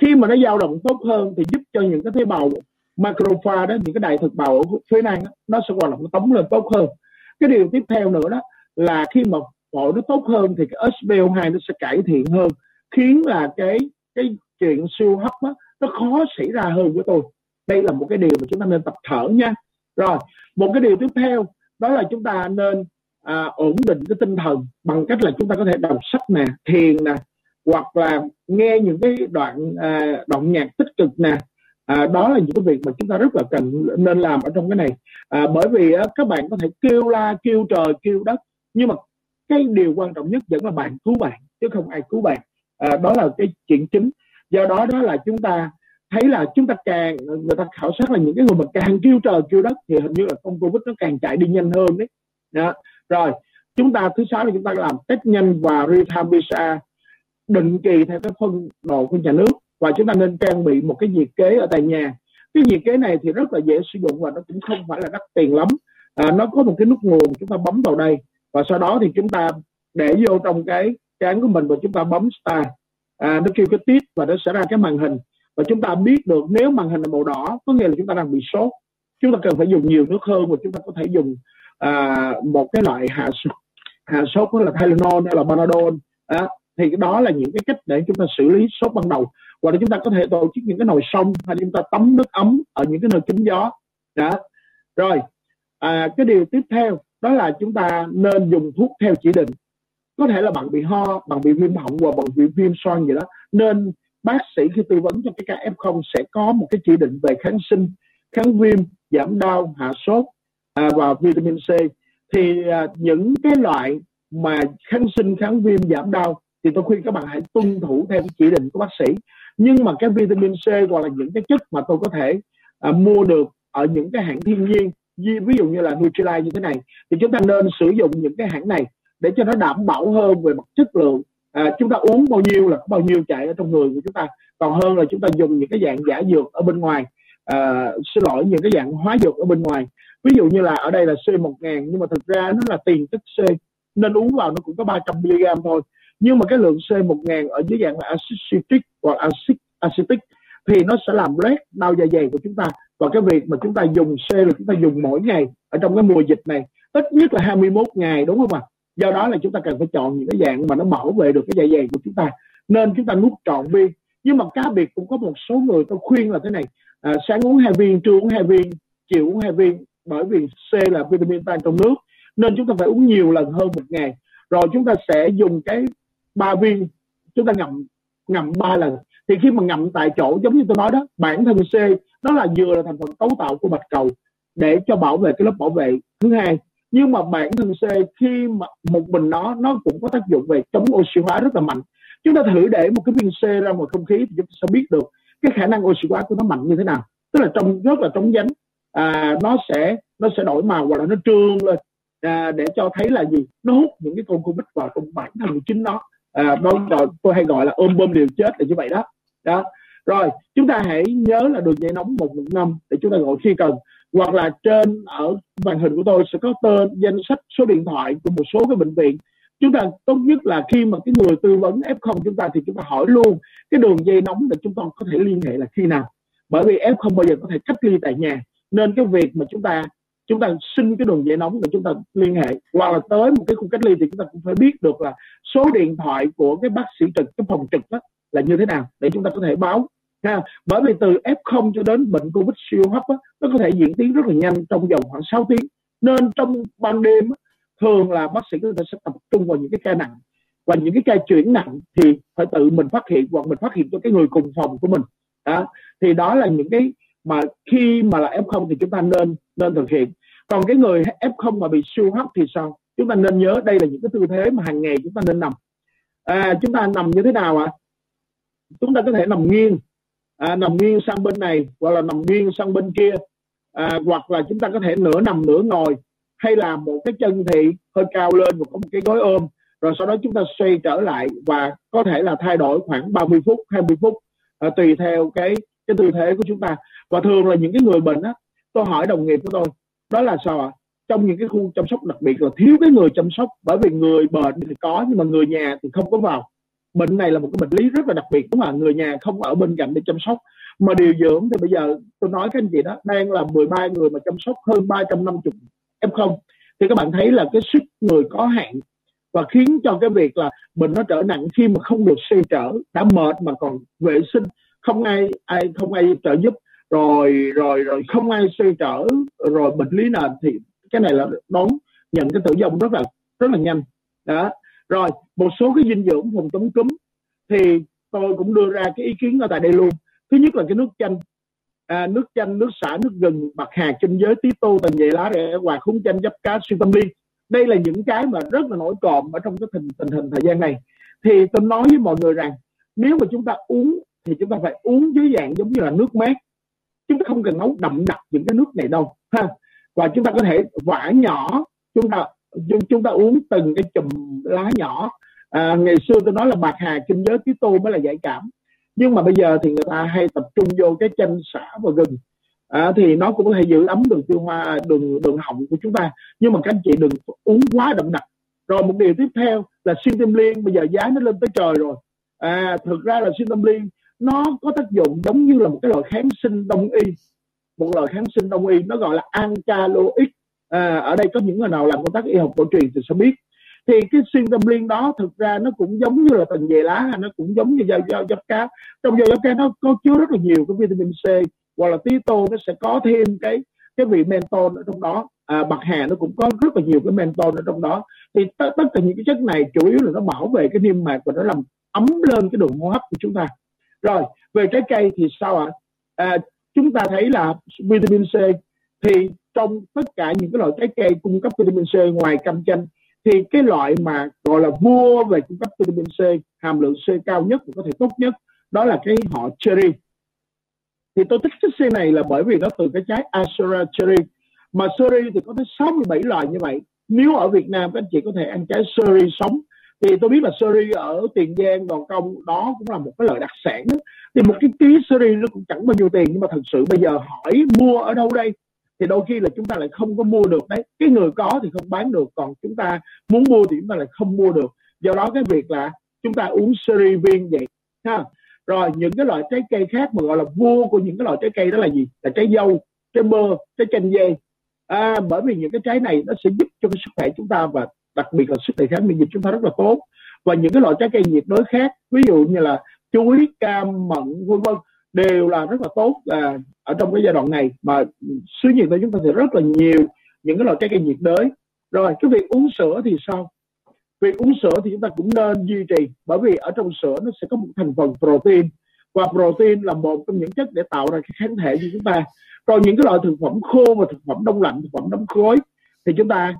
Khi mà nó dao động tốt hơn thì giúp cho những cái tế bào macrophage đó, những cái đại thực bào ở phía nang nó sẽ hoạt động, nó tống lên tốt hơn. Cái điều tiếp theo nữa đó là khi mà phổi nó tốt hơn thì cái ét pê o hai nó sẽ cải thiện hơn, khiến là cái cái chuyện siêu hấp đó, nó khó xảy ra hơn với tôi. Đây là một cái điều mà chúng ta nên tập thở nha. Rồi, một cái điều tiếp theo đó là chúng ta nên à, ổn định cái tinh thần bằng cách là chúng ta có thể đọc sách nè, thiền nè, hoặc là nghe những cái đoạn à, đoạn nhạc tích cực nè. À, đó là những cái việc mà chúng ta rất là cần nên làm ở trong cái này. À, bởi vì á, các bạn có thể kêu la, kêu trời, kêu đất, nhưng mà cái điều quan trọng nhất vẫn là bạn cứu bạn, chứ không ai cứu bạn. À, đó là cái chuyện chính. Do đó đó là chúng ta thấy là chúng ta càng, người ta khảo sát là những cái người mà càng kêu trời kêu đất thì hình như là con Covid nó càng chạy đi nhanh hơn đấy. Đó. Rồi chúng ta thứ sáu là chúng ta làm test nhanh và real time pê xê e rờ định kỳ theo cái phân độ của nhà nước, và chúng ta nên trang bị một cái nhiệt kế ở tại nhà. Cái nhiệt kế này thì rất là dễ sử dụng và nó cũng không phải là đắt tiền lắm. À, nó có một cái nút nguồn, chúng ta bấm vào đây và sau đó thì chúng ta để vô trong cái cán của mình và chúng ta bấm start, à, nó kêu cái tít và nó sẽ ra cái màn hình, và chúng ta biết được nếu màn hình là màu đỏ có nghĩa là chúng ta đang bị sốt, chúng ta cần phải dùng nhiều nước hơn, và chúng ta có thể dùng à, một cái loại hạ hạ sốt đó là Tylenol hay là Panadol. À, thì đó là những cái cách để chúng ta xử lý sốt ban đầu, hoặc là chúng ta có thể tổ chức những cái nồi sông hay chúng ta tắm nước ấm ở những cái nơi kín gió. Đó. Rồi à, cái điều tiếp theo đó là chúng ta nên dùng thuốc theo chỉ định. Có thể là bạn bị ho, bạn bị viêm họng hoặc bạn bị viêm xoang gì đó, nên bác sĩ khi tư vấn cho cái ca ép không sẽ có một cái chỉ định về kháng sinh, kháng viêm, giảm đau, hạ sốt à, và vitamin C. Thì à, những cái loại mà kháng sinh, kháng viêm, giảm đau thì tôi khuyên các bạn hãy tuân thủ theo cái chỉ định của bác sĩ. Nhưng mà cái vitamin C hoặc là những cái chất mà tôi có thể à, mua được ở những cái hãng thiên nhiên, ví dụ như là Nutrilite như thế này, thì chúng ta nên sử dụng những cái hãng này để cho nó đảm bảo hơn về mặt chất lượng. À, chúng ta uống bao nhiêu là có bao nhiêu chạy ở trong người của chúng ta, còn hơn là chúng ta dùng những cái dạng giả dược ở bên ngoài. uh, xin lỗi những cái dạng hóa dược ở bên ngoài. Ví dụ như là ở đây là C một nghìn nhưng mà thực ra nó là tiền tích C nên uống vào nó cũng có ba trăm mi li gam thôi. Nhưng mà cái lượng C một nghìn ở dưới dạng là acid citric hoặc acid acetic thì nó sẽ làm loét đau dạ dày của chúng ta. Và cái việc mà chúng ta dùng C là chúng ta dùng mỗi ngày ở trong cái mùa dịch này, ít nhất là hai mươi mốt ngày, đúng không ạ? À? Do đó là chúng ta cần phải chọn những cái dạng mà nó bảo vệ được cái dạ dày của chúng ta, nên chúng ta nuốt trọn viên. Nhưng mà cá biệt cũng có một số người tôi khuyên là thế này, à, sáng uống hai viên, trưa uống hai viên, chiều uống hai viên, bởi vì C là vitamin tan trong nước nên chúng ta phải uống nhiều lần hơn một ngày. Rồi chúng ta sẽ dùng cái ba viên, chúng ta ngậm ngậm ba lần. Thì khi mà ngậm tại chỗ, giống như tôi nói đó, bản thân C nó là vừa là thành phần cấu tạo của bạch cầu để cho bảo vệ cái lớp bảo vệ thứ hai, nhưng mà bản thân C khi mà một mình nó nó cũng có tác dụng về chống oxy hóa rất là mạnh. Chúng ta thử để một cái viên C ra ngoài không khí thì chúng ta sẽ biết được cái khả năng oxy hóa của nó mạnh như thế nào, tức là trong rất là trong dánh, à, nó sẽ nó sẽ đổi màu hoặc là nó trương lên, à, để cho thấy là gì, nó hút những cái con Covid vào trong bản thân chính nó. À, tôi hay gọi là ôm bơm liều chết là như vậy đó. Đó. Rồi chúng ta hãy nhớ là đường dây nóng một một năm để chúng ta gọi khi cần, hoặc là trên ở màn hình của tôi sẽ có tên danh sách số điện thoại của một số cái bệnh viện. Chúng ta tốt nhất là khi mà cái người tư vấn ép không chúng ta thì chúng ta hỏi luôn cái đường dây nóng để chúng ta có thể liên hệ là khi nào, bởi vì ép không bao giờ có thể cách ly tại nhà, nên cái việc mà chúng ta chúng ta xin cái đường dây nóng để chúng ta liên hệ, hoặc là tới một cái khu cách ly thì chúng ta cũng phải biết được là số điện thoại của cái bác sĩ trực, cái phòng trực đó là như thế nào để chúng ta có thể báo ha. Bởi vì từ ép không cho đến bệnh Covid siêu hấp á, nó có thể diễn tiến rất là nhanh trong vòng khoảng sáu tiếng, nên trong ban đêm á, thường là bác sĩ người ta sẽ tập trung vào những cái ca nặng, và những cái ca chuyển nặng thì phải tự mình phát hiện hoặc mình phát hiện cho cái người cùng phòng của mình đó. Thì đó là những cái mà khi mà là ép không thì chúng ta nên nên thực hiện. Còn cái người ép không mà bị siêu hấp thì sao? Chúng ta nên nhớ đây là những cái tư thế mà hàng ngày chúng ta nên nằm. À, chúng ta nằm như thế nào ạ? À? Chúng ta có thể nằm nghiêng, à, nằm nghiêng sang bên này hoặc là nằm nghiêng sang bên kia, à, hoặc là chúng ta có thể nửa nằm nửa ngồi, hay là một cái chân thì hơi cao lên và có một cái gối ôm, rồi sau đó chúng ta xoay trở lại và có thể là thay đổi khoảng ba mươi phút, hai mươi phút, à, tùy theo cái cái tư thế của chúng ta. Và thường là những cái người bệnh á, tôi hỏi đồng nghiệp của tôi đó là sao ạ? À? Trong những cái khu chăm sóc đặc biệt là thiếu cái người chăm sóc, bởi vì người bệnh thì có nhưng mà người nhà thì không có vào. Bệnh này là một cái bệnh lý rất là đặc biệt, đúng không ạ? Người nhà không ở bên cạnh để chăm sóc. Mà điều dưỡng thì bây giờ tôi nói các anh chị đó, đang là mười ba người mà chăm sóc hơn ba trăm năm mươi ép không. Thì các bạn thấy là cái sức người có hạn, và khiến cho cái việc là bệnh nó trở nặng khi mà không được xoay trở, đã mệt mà còn vệ sinh, không ai ai không ai trợ giúp, rồi rồi rồi không ai xoay trở, rồi bệnh lý nền thì cái này là đón nhận cái tử vong rất là rất là nhanh. Đó. Rồi, một số cái dinh dưỡng phòng chống cúm thì tôi cũng đưa ra cái ý kiến ở tại đây luôn. Thứ nhất là cái nước chanh, à, nước chanh, nước xả, nước gừng, bạc hà, chanh giới, tí tô, tành dày lá rẻ, hòa húng chanh, giáp cá, xuyên tâm liên. Đây là những cái mà rất là nổi cộm ở trong cái tình, tình hình thời gian này. Thì tôi nói với mọi người rằng nếu mà chúng ta uống thì chúng ta phải uống dưới dạng giống như là nước mát. Chúng ta không cần nấu đậm đặc những cái nước này đâu ha. Và chúng ta có thể vã nhỏ, chúng ta chúng ta uống từng cái chùm lá nhỏ. À, ngày xưa tôi nói là bạc hà, kinh giới, tí tô mới là giải cảm, nhưng mà bây giờ thì người ta hay tập trung vô cái chanh, xả và gừng, à, thì nó cũng có thể giữ ấm đường tiêu hóa, đường đường họng của chúng ta. Nhưng mà các anh chị đừng uống quá đậm đặc. Rồi một điều tiếp theo là xuyên tâm liên, bây giờ giá nó lên tới trời rồi. À, thực ra là xuyên tâm liên nó có tác dụng giống như là một cái loại kháng sinh đông y, một loại kháng sinh đông y nó gọi là alkaloid. À, ở đây có những người nào làm công tác y học cổ truyền thì sẽ biết. Thì cái xuyên tâm liên đó thực ra nó cũng giống như là tầng dề lá, nó cũng giống như rau giáp cá. Trong rau giáp cá nó có chứa rất là nhiều cái vitamin C, hoặc là tí tô nó sẽ có thêm cái cái vị menthol ở trong đó. À, bạc hà nó cũng có rất là nhiều cái menthol ở trong đó. Thì tất cả những cái chất này chủ yếu là nó bảo vệ cái niêm mạc và nó làm ấm lên cái đường hô hấp của chúng ta. Rồi về trái cây thì sao ạ? À? À, chúng ta thấy là vitamin C thì trong tất cả những cái loại trái cây cung cấp vitamin C ngoài cam chanh, thì cái loại mà gọi là vua về cung cấp vitamin C, hàm lượng C cao nhất và có thể tốt nhất, đó là cái họ cherry. Thì tôi thích cái C này là bởi vì nó từ cái trái Azora cherry. Mà cherry thì có tới sáu mươi bảy loại như vậy. Nếu ở Việt Nam các anh chị có thể ăn trái cherry sống, Thì tôi biết là seri ở Tiền Giang, Gò Công đó cũng là một cái loại đặc sản đó. Thì một cái ký seri nó cũng chẳng bao nhiêu tiền, nhưng mà thật sự bây giờ hỏi mua ở đâu đây thì đôi khi là chúng ta lại không có mua được đấy. Cái người có thì không bán được, còn chúng ta muốn mua thì chúng ta lại không mua được. Do đó cái việc là chúng ta uống seri viên vậy ha. Rồi những cái loại trái cây khác mà gọi là vua của những cái loại trái cây đó là gì? Là trái dâu, trái bơ, trái chanh dê. À, bởi vì những cái trái này nó sẽ giúp cho cái sức khỏe chúng ta, và đặc biệt là sức đề kháng miễn dịch chúng ta rất là tốt. Và những cái loại trái cây nhiệt đới khác, ví dụ như là chuối, cam, mận, vân vân, đều là rất là tốt à, ở trong cái giai đoạn này mà xứ nhiệt đới chúng ta thì rất là nhiều những cái loại trái cây nhiệt đới. Rồi cái việc uống sữa thì sao? Việc uống sữa thì chúng ta cũng nên duy trì, bởi vì ở trong sữa nó sẽ có một thành phần protein, và protein là một trong những chất để tạo ra cái kháng thể cho chúng ta. Còn những cái loại thực phẩm khô và thực phẩm đông lạnh, thực phẩm đóng khối thì chúng ta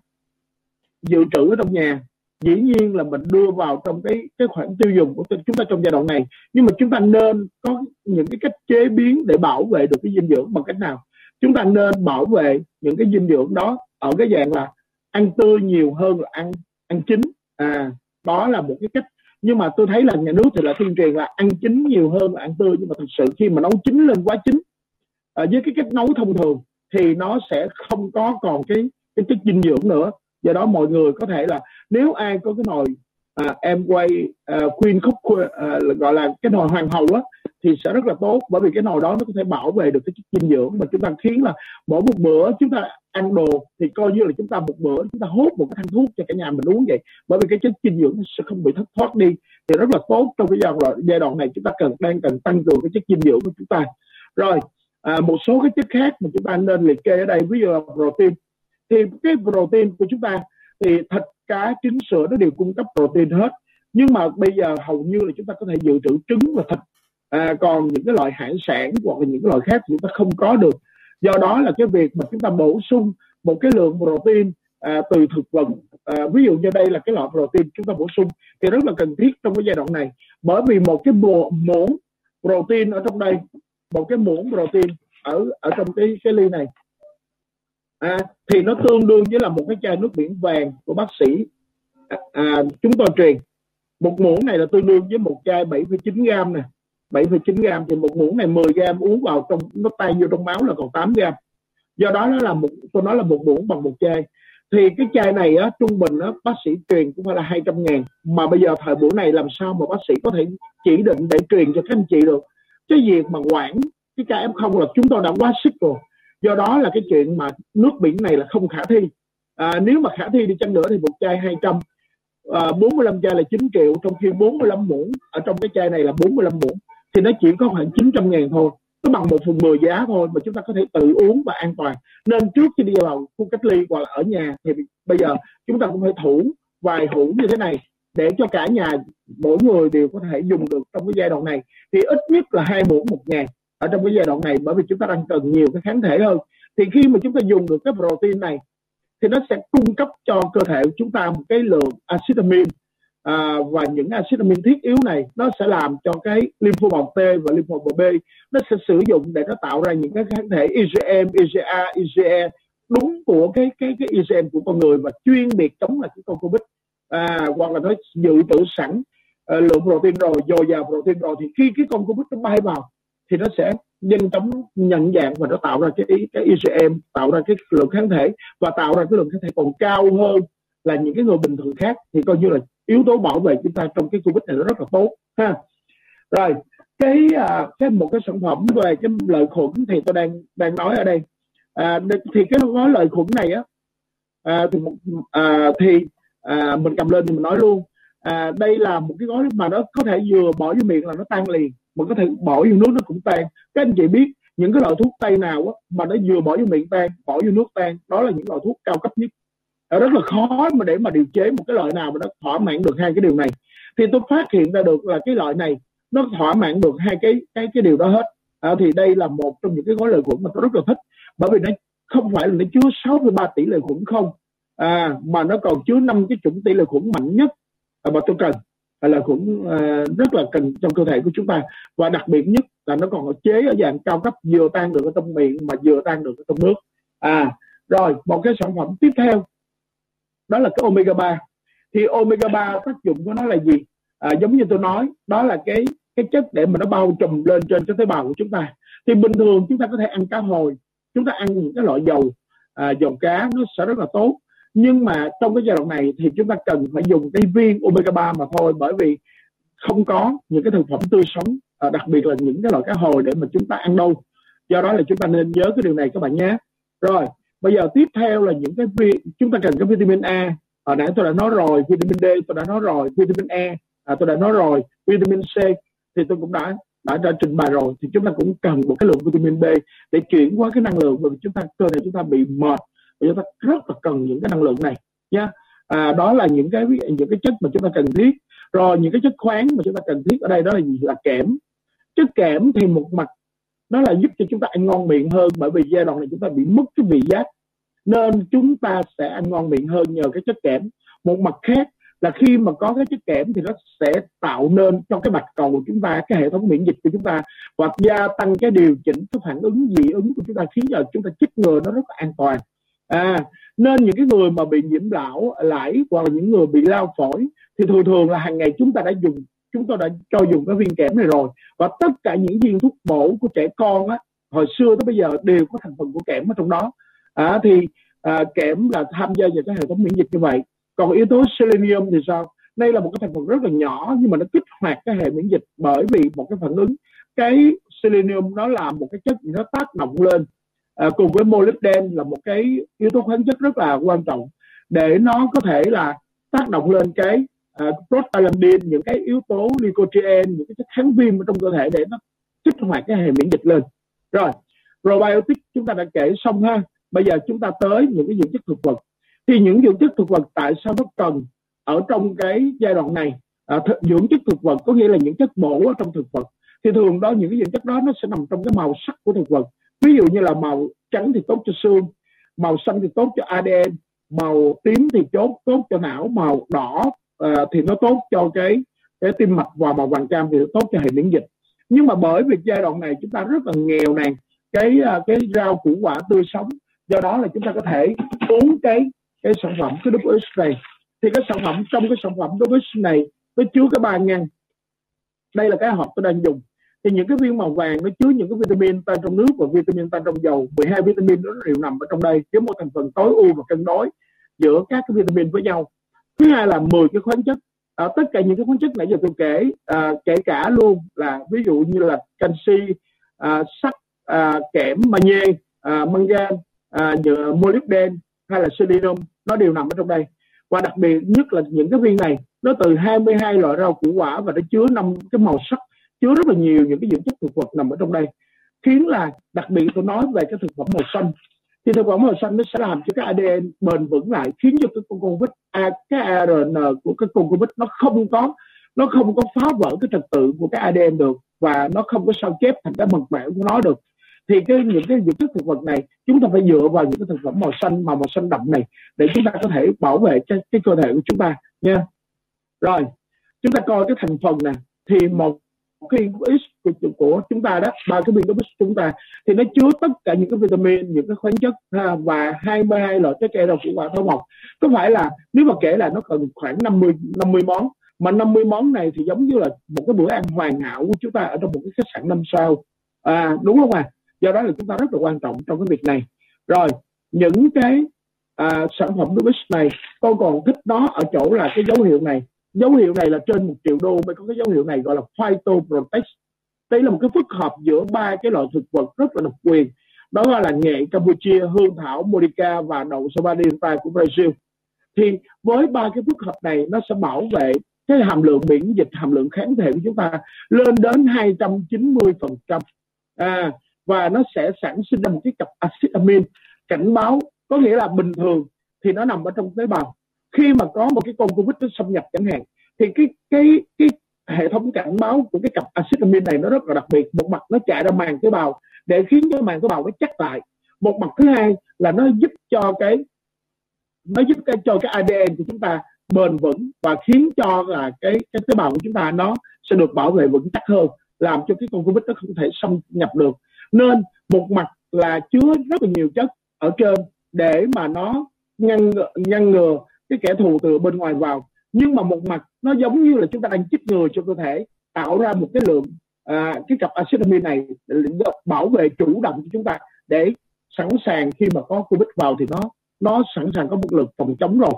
dự trữ ở trong nhà. Dĩ nhiên là mình đưa vào trong cái, cái khoản tiêu dùng của chúng ta trong giai đoạn này, nhưng mà chúng ta nên có những cái cách chế biến để bảo vệ được cái dinh dưỡng. Bằng cách nào? Chúng ta nên bảo vệ những cái dinh dưỡng đó ở cái dạng là ăn tươi nhiều hơn là ăn ăn chín. À, đó là một cái cách. Nhưng mà tôi thấy là nhà nước thì là tuyên truyền là ăn chín nhiều hơn là ăn tươi, nhưng mà thực sự khi mà nấu chín lên quá chín à, với cái cách nấu thông thường thì nó sẽ không có còn cái cái chất dinh dưỡng nữa. Do đó mọi người có thể là nếu ai có cái nồi à, em quay à, Queen Cook à, gọi là cái nồi hoàng hậu á, thì sẽ rất là tốt, bởi vì cái nồi đó nó có thể bảo vệ được cái chất dinh dưỡng mà chúng ta khiến là mỗi một bữa chúng ta ăn đồ thì coi như là chúng ta một bữa chúng ta hút một cái thang thuốc cho cả nhà mình uống vậy, bởi vì cái chất dinh dưỡng nó sẽ không bị thất thoát đi, thì rất là tốt. Trong cái giai đoạn, giai đoạn này chúng ta cần đang cần tăng cường cái chất dinh dưỡng của chúng ta. Rồi à, một số cái chất khác mà chúng ta nên liệt kê ở đây, ví dụ là protein. Thì cái protein của chúng ta thì thịt, cá, trứng, sữa nó đều cung cấp protein hết, nhưng mà bây giờ hầu như là chúng ta có thể dự trữ trứng và thịt. À, còn những cái loại hải sản hoặc là những cái loại khác chúng ta không có được. Do đó là cái việc mà chúng ta bổ sung một cái lượng protein à, từ thực vật, à, ví dụ như đây là cái loại protein chúng ta bổ sung thì rất là cần thiết trong cái giai đoạn này, bởi vì một cái muỗng protein ở trong đây, một cái muỗng protein ở ở trong cái cái ly này à, thì nó tương đương với là một cái chai nước biển vàng của bác sĩ à, à, chúng tôi truyền. Một muỗng này là tương đương với một chai bảy phẩy chín gram nè. bảy phẩy chín gram thì một muỗng này mười gram uống vào trong, nó tan vô trong máu là còn tám gram. Do đó nó là một, tôi nói là một muỗng bằng một chai. Thì cái chai này á, trung bình á, bác sĩ truyền cũng phải là hai trăm ngàn. Mà bây giờ thời buổi này làm sao mà bác sĩ có thể chỉ định để truyền cho các anh chị được. Cái việc mà quản cái ca ép không là chúng tôi đã quá sức rồi. Do đó là cái chuyện mà nước biển này là không khả thi. À, nếu mà khả thi đi chăng nữa thì một chai hai trăm, à, bốn mươi lăm chai là chín triệu, trong khi bốn mươi lăm muỗng ở trong cái chai này là bốn mươi lăm muỗng. Thì nó chỉ có khoảng chín trăm ngàn thôi. Nó bằng một phần mười giá thôi mà chúng ta có thể tự uống và an toàn. Nên trước khi đi vào khu cách ly hoặc là ở nhà thì bây giờ chúng ta cũng phải thủng vài hũ như thế này để cho cả nhà mỗi người đều có thể dùng được trong cái giai đoạn này. Thì ít nhất là hai muỗng một ngày ở trong cái giai đoạn này, bởi vì chúng ta đang cần nhiều cái kháng thể hơn. Thì khi mà chúng ta dùng được cái protein này thì nó sẽ cung cấp cho cơ thể của chúng ta một cái lượng acetamin. À, và những axit amin thiết yếu này nó sẽ làm cho cái lymphocyte T và lymphocyte B nó sẽ sử dụng để nó tạo ra những cái kháng thể IgM, IgA, IgE đúng của cái cái cái IgM của con người, và chuyên biệt chống lại cái con Covid. À, hoặc là nó dự trữ sẵn à, lượng protein rồi, dồi dào protein rồi, thì khi cái con Covid nó bay vào thì nó sẽ nhanh chóng nhận dạng và nó tạo ra cái cái IgM, tạo ra cái lượng kháng thể, và tạo ra cái lượng kháng thể còn cao hơn là những cái người bình thường khác, thì coi như là yếu tố bảo vệ chúng ta trong cái Covid này nó rất là tốt ha. Rồi cái à, cái một cái sản phẩm về cái lợi khuẩn thì tôi đang đang nói ở đây à, thì cái gói lợi khuẩn này á à, thì à, thì à, mình cầm lên thì mình nói luôn à, đây là một cái gói mà nó có thể vừa bỏ vô miệng là nó tan liền, mà có thể bỏ vô nước nó cũng tan. Các anh chị biết những cái loại thuốc tây nào á, mà nó vừa bỏ vô miệng tan, bỏ vô nước tan, đó là những loại thuốc cao cấp nhất. Rất là khó mà để mà điều chế một cái loại nào mà nó thỏa mãn được hai cái điều này. Thì tôi phát hiện ra được là cái loại này nó thỏa mãn được hai cái cái cái điều đó hết. À, thì đây là một trong những cái gói lợi khuẩn mà tôi rất là thích, bởi vì nó không phải là nó chứa sáu phẩy ba tỷ lợi khuẩn không, à, mà nó còn chứa năm cái chủng tỷ lợi khuẩn mạnh nhất mà tôi cần, là lợi khuẩn à, rất là cần trong cơ thể của chúng ta. Và đặc biệt nhất là nó còn chế ở dạng cao cấp, vừa tan được ở trong miệng mà vừa tan được ở trong nước. À, rồi một cái sản phẩm tiếp theo đó là cái omega ba. Thì omega ba tác dụng của nó là gì? À, giống như tôi nói, đó là cái cái chất để mà nó bao trùm lên trên cái tế bào của chúng ta. Thì bình thường chúng ta có thể ăn cá hồi, chúng ta ăn những cái loại dầu à, dầu cá nó sẽ rất là tốt. Nhưng mà trong cái giai đoạn này thì chúng ta cần phải dùng cái viên omega ba mà thôi, bởi vì không có những cái thực phẩm tươi sống, à, đặc biệt là những cái loại cá hồi để mà chúng ta ăn đâu. Do đó là chúng ta nên nhớ cái điều này các bạn nhé. Rồi, bây giờ tiếp theo là những cái vi, chúng ta cần cái vitamin A. Hồi nãy tôi đã nói rồi, vitamin D tôi đã nói rồi, vitamin E à, tôi đã nói rồi, vitamin C thì tôi cũng đã đã đã trình bày rồi. Thì chúng ta cũng cần một cái lượng vitamin B để chuyển qua cái năng lượng, bởi vì chúng ta cơ thể chúng ta bị mệt và chúng ta rất là cần những cái năng lượng này nha. À, đó là những cái những cái chất mà chúng ta cần thiết. Rồi những cái chất khoáng mà chúng ta cần thiết ở đây đó là là kẽm. Chất kẽm thì một mặt nó là giúp cho chúng ta ăn ngon miệng hơn, bởi vì giai đoạn này chúng ta bị mất cái vị giác nên chúng ta sẽ ăn ngon miệng hơn nhờ cái chất kẽm. Một mặt khác là khi mà có cái chất kẽm thì nó sẽ tạo nên trong cái bạch cầu của chúng ta, cái hệ thống miễn dịch của chúng ta, và gia tăng cái điều chỉnh cái phản ứng dị ứng của chúng ta, khiến cho chúng ta chích ngừa nó rất là an toàn. À, nên những cái người mà bị nhiễm lão lãi hoặc là những người bị lao phổi thì thường thường là hàng ngày chúng ta đã dùng chúng tôi đã cho dùng cái viên kẽm này rồi. Và tất cả những viên thuốc bổ của trẻ con á, hồi xưa tới bây giờ đều có thành phần của kẽm ở trong đó. À, thì à, kẽm là tham gia vào cái hệ thống miễn dịch như vậy. Còn yếu tố selenium thì sao? Đây là một cái thành phần rất là nhỏ nhưng mà nó kích hoạt cái hệ miễn dịch, bởi vì một cái phản ứng cái selenium nó là một cái chất gì nó tác động lên à, cùng với molybden là một cái yếu tố khoáng chất rất là quan trọng để nó có thể là tác động lên cái Uh, prostaglandin, những cái yếu tố lycotriene, những cái kháng viêm ở trong cơ thể để nó kích hoạt cái hệ miễn dịch lên. Rồi, probiotic chúng ta đã kể xong ha. Bây giờ chúng ta tới những cái dưỡng chất thực vật. Thì những dưỡng chất thực vật tại sao nó cần ở trong cái giai đoạn này? Uh, th- dưỡng chất thực vật có nghĩa là những chất bổ ở trong thực vật. Thì thường đó những cái dưỡng chất đó nó sẽ nằm trong cái màu sắc của thực vật. Ví dụ như là màu trắng thì tốt cho xương, màu xanh thì tốt cho a đê en, màu tím thì tốt tốt cho não, màu đỏ À, thì nó tốt cho cái, cái tim mạch, và màu vàng cam thì nó tốt cho hệ miễn dịch. Nhưng mà bởi vì giai đoạn này chúng ta rất là nghèo nàn cái, cái rau củ quả tươi sống, do đó là chúng ta có thể uống cái, cái sản phẩm cái đê pê ích này. Thì cái sản phẩm trong cái sản phẩm đê pê ích này nó chứa cái ba ngăn. Đây là cái hộp tôi đang dùng. Thì những cái viên màu vàng nó chứa những cái vitamin tan trong nước và vitamin tan trong dầu. mười hai vitamin đó đều nằm ở trong đây, chứa một thành phần tối ưu và cân đối giữa các cái vitamin với nhau. Thứ hai là mười cái khoáng chất. À, tất cả những cái khoáng chất nãy giờ tôi kể, à, kể cả luôn là ví dụ như là canxi, à, sắt, à, kẽm, magie, à, mangan, à, molybden hay là selenium, nó đều nằm ở trong đây. Và đặc biệt nhất là những cái viên này, nó từ hai mươi hai loại rau củ quả và nó chứa năm cái màu sắc, chứa rất là nhiều những cái dưỡng chất thực vật nằm ở trong đây. Khiến là đặc biệt tôi nói về cái thực phẩm màu xanh. Thì thực phẩm màu xanh nó sẽ làm cho cái a đê en bền vững lại, khiến cho cái con Covid, à, cái a rờ en của cái con Covid nó không có nó không có phá vỡ cái trật tự của cái a đê en được, và nó không có sao chép thành cái mật mã của nó được. Thì cái những cái dưỡng chất thực vật này chúng ta phải dựa vào những cái thực phẩm màu xanh mà màu xanh đậm này để chúng ta có thể bảo vệ cái, cái cơ thể của chúng ta nha. Rồi chúng ta coi cái thành phần nè, thì một cái viên của chúng ta đó, ba cái viên của chúng ta thì nó chứa tất cả những cái vitamin, những cái khoáng chất ha, và hai mươi hai loại trái cây rau củ quả thảo mộc. Có phải là nếu mà kể là nó cần khoảng năm mươi món, mà năm mươi món này thì giống như là một cái bữa ăn hoàn hảo của chúng ta ở trong một cái khách sạn năm sao, à, đúng không ạ? À? Do đó là chúng ta rất là quan trọng trong cái việc này. Rồi những cái à, sản phẩm Nutrilite này, tôi còn thích nó ở chỗ là cái dấu hiệu này. Dấu hiệu này là trên một triệu đô mới có cái dấu hiệu này, gọi là Phytoprotect. Đây là một cái phức hợp giữa ba cái loại thực vật rất là độc quyền. Đó là nghệ Campuchia, hương thảo Modica và đậu Savanita của Brazil. Thì với ba cái phức hợp này nó sẽ bảo vệ cái hàm lượng miễn dịch, hàm lượng kháng thể của chúng ta lên đến hai trăm chín mươi phần trăm. À, và nó sẽ sản sinh ra một cái cặp axit amin cảnh báo, có nghĩa là bình thường thì nó nằm ở trong tế bào. Khi mà có một cái con Covid nó xâm nhập chẳng hạn, thì cái cái cái hệ thống cảnh báo của cái cặp axit amin này nó rất là đặc biệt. Một mặt nó chạy ra màng tế bào để khiến cái màng tế bào nó chắc lại. Một mặt thứ hai là nó giúp cho cái nó giúp cái, cho cái a đê en của chúng ta bền vững và khiến cho là cái cái tế bào của chúng ta nó sẽ được bảo vệ vững chắc hơn, làm cho cái con Covid nó không thể xâm nhập được. Nên một mặt là chứa rất là nhiều chất ở trên để mà nó ngăn ngăn ngừa cái kẻ thù từ bên ngoài vào, Nhưng mà một mặt nó giống như là chúng ta đang chích ngừa cho cơ thể, tạo ra một cái lượng à, cái cặp acetamine này bảo vệ chủ động cho chúng ta, để sẵn sàng khi mà có Covid vào thì nó nó sẵn sàng có một lực phòng chống rồi.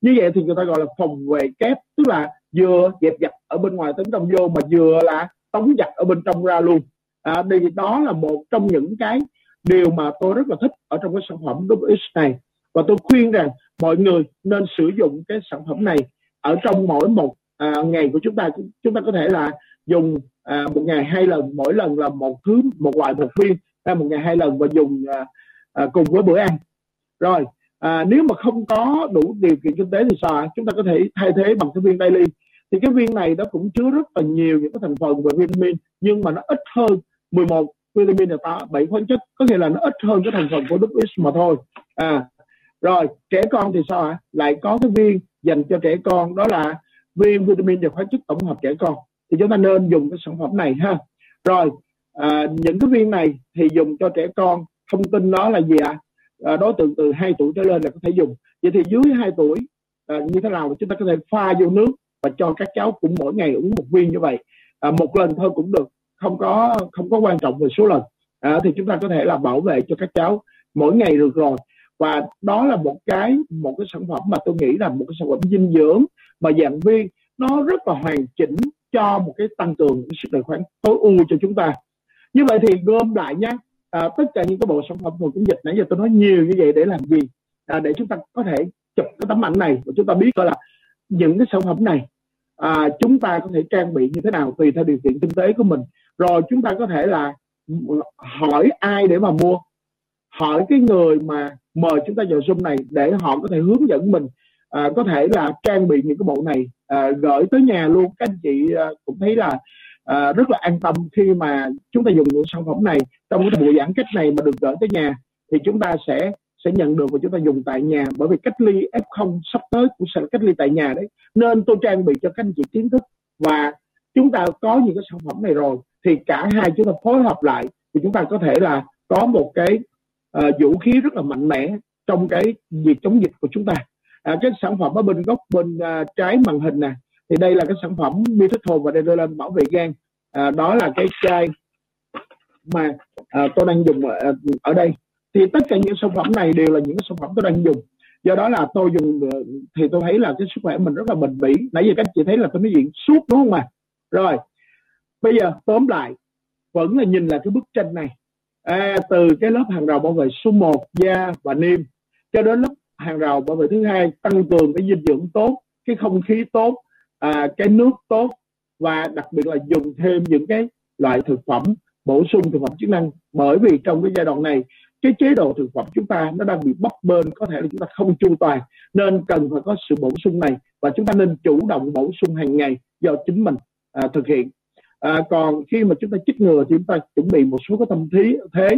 Như vậy thì người ta gọi là phòng vệ kép, tức là vừa dẹp giặc ở bên ngoài tấn công vô mà vừa là tống giặc ở bên trong ra luôn. À, đó là một trong những cái điều mà tôi rất là thích ở trong cái sản phẩm W X này, và tôi khuyên rằng mọi người nên sử dụng cái sản phẩm này ở trong mỗi một à, ngày của chúng ta. Chúng ta có thể là dùng à, một ngày hai lần, mỗi lần là một thứ một loại một viên, ra một ngày hai lần, và dùng à, à, cùng với bữa ăn. Rồi à, nếu mà không có đủ điều kiện kinh tế thì sao? Chúng ta có thể thay thế bằng cái viên daily. Thì cái viên này nó cũng chứa rất là nhiều những cái thành phần về vitamin, nhưng mà nó ít hơn mười một vitamin là có bảy khoáng chất, có nghĩa là nó ít hơn cái thành phần của W X mà thôi. À, rồi trẻ con thì sao ạ? Lại có cái viên dành cho trẻ con, đó là viên vitamin và khoáng chất tổng hợp trẻ con, thì chúng ta nên dùng cái sản phẩm này ha. Rồi à, những cái viên này thì dùng cho trẻ con, thông tin đó là gì ạ? À, đối tượng từ hai tuổi trở lên là có thể dùng. Vậy thì dưới hai tuổi à, như thế nào chúng ta có thể pha vô nước và cho các cháu cũng mỗi ngày uống một viên như vậy, à, một lần thôi cũng được, không có không có quan trọng về số lần. À, thì chúng ta có thể là bảo vệ cho các cháu mỗi ngày được rồi. Và đó là một cái một cái sản phẩm mà tôi nghĩ là một cái sản phẩm dinh dưỡng mà dạng viên, nó rất là hoàn chỉnh cho một cái tăng cường cái sức đề kháng tối ưu cho chúng ta. Như vậy thì gom lại nhé, à, tất cả những cái bộ sản phẩm phòng chống dịch nãy giờ tôi nói nhiều như vậy để làm gì? À, để chúng ta có thể chụp cái tấm ảnh này và chúng ta biết là những cái sản phẩm này à, chúng ta có thể trang bị như thế nào tùy theo điều kiện kinh tế của mình. Rồi chúng ta có thể là hỏi ai để mà mua, hỏi cái người mà mời chúng ta vào Zoom này để họ có thể hướng dẫn mình, à, có thể là trang bị những cái bộ này à, gửi tới nhà luôn. Các anh chị à, cũng thấy là à, rất là an tâm khi mà chúng ta dùng những sản phẩm này trong cái buổi giãn cách này mà được gửi tới nhà, thì chúng ta sẽ sẽ nhận được và chúng ta dùng tại nhà. Bởi vì cách ly ép không sắp tới cũng sẽ cách ly tại nhà đấy, nên tôi trang bị cho các anh chị kiến thức, và chúng ta có những cái sản phẩm này rồi thì cả hai chúng ta phối hợp lại thì chúng ta có thể là có một cái uh, vũ khí rất là mạnh mẽ trong cái việc chống dịch của chúng ta. À, cái sản phẩm ở bên góc bên uh, trái màn hình nè, thì đây là cái sản phẩm Biotol và đây đưa lên bảo vệ gan. À, đó là cái chai mà uh, tôi đang dùng ở, ở đây. Thì tất cả những sản phẩm này đều là những sản phẩm tôi đang dùng. Do đó là tôi dùng thì tôi thấy là cái sức khỏe mình rất là bền bỉ. Nãy giờ các chị thấy là tôi nói chuyện suốt đúng không ạ? Rồi, bây giờ tóm lại vẫn là nhìn là cái bức tranh này. À, từ cái lớp hàng rào bảo vệ số một, da và niêm, cho đến lớp hàng rào bảo vệ thứ hai, tăng cường cái dinh dưỡng tốt, cái không khí tốt, à, cái nước tốt, và đặc biệt là dùng thêm những cái loại thực phẩm, bổ sung thực phẩm chức năng. Bởi vì trong cái giai đoạn này, cái chế độ thực phẩm chúng ta nó đang bị bấp bênh, có thể là chúng ta không chu toàn, nên cần phải có sự bổ sung này, và chúng ta nên chủ động bổ sung hàng ngày do chính mình à, thực hiện. À, còn khi mà chúng ta chích ngừa thì chúng ta chuẩn bị một số cái tâm thế. Thế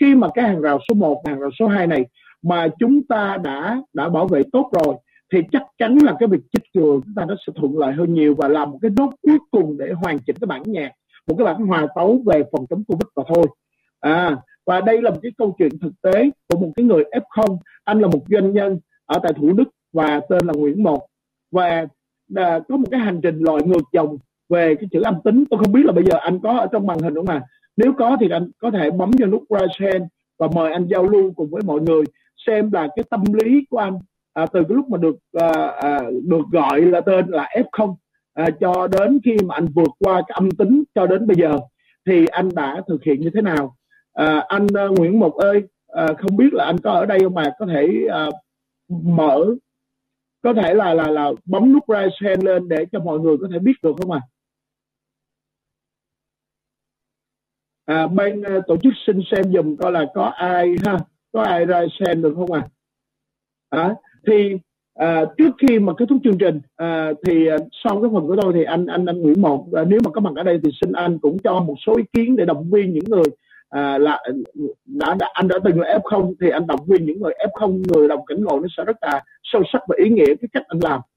khi mà cái hàng rào số một, hàng rào số hai này mà chúng ta đã đã bảo vệ tốt rồi thì chắc chắn là cái việc chích ngừa chúng ta nó sẽ thuận lợi hơn nhiều, và làm một cái nốt cuối cùng để hoàn chỉnh cái bản nhạc, một cái bản hòa tấu về phòng chống Covid và thôi. À, và đây là một cái câu chuyện thực tế của một cái người ép không. Anh là một doanh nhân ở tại Thủ Đức và tên là Nguyễn Một, và đã có một cái hành trình lội ngược dòng về cái chữ âm tính. Tôi không biết là bây giờ anh có ở trong màn hình không à? Nếu có thì anh có thể bấm vào nút raise hand và mời anh giao lưu cùng với mọi người xem là cái tâm lý của anh à, từ cái lúc mà được à, à, được gọi là tên là ép không à, cho đến khi mà anh vượt qua cái âm tính cho đến bây giờ thì anh đã thực hiện như thế nào. À, anh uh, Nguyễn Một ơi, à, không biết là anh có ở đây không mà có thể à, mở có thể là là là bấm nút raise hand lên để cho mọi người có thể biết được không ạ? À? À, bên uh, tổ chức xin xem dùm coi là có ai ha, có ai raise hand được không ạ? À? À, thì à, trước khi mà kết thúc chương trình à, thì sau cái phần của tôi thì anh anh anh Nguyễn Một à, nếu mà có mặt ở đây thì xin anh cũng cho một số ý kiến để động viên những người À, là đã, đã anh đã từng là ép không, thì anh động viên những người ép không, người đồng cảnh ngộ nó sẽ rất là sâu sắc và ý nghĩa cái cách anh làm.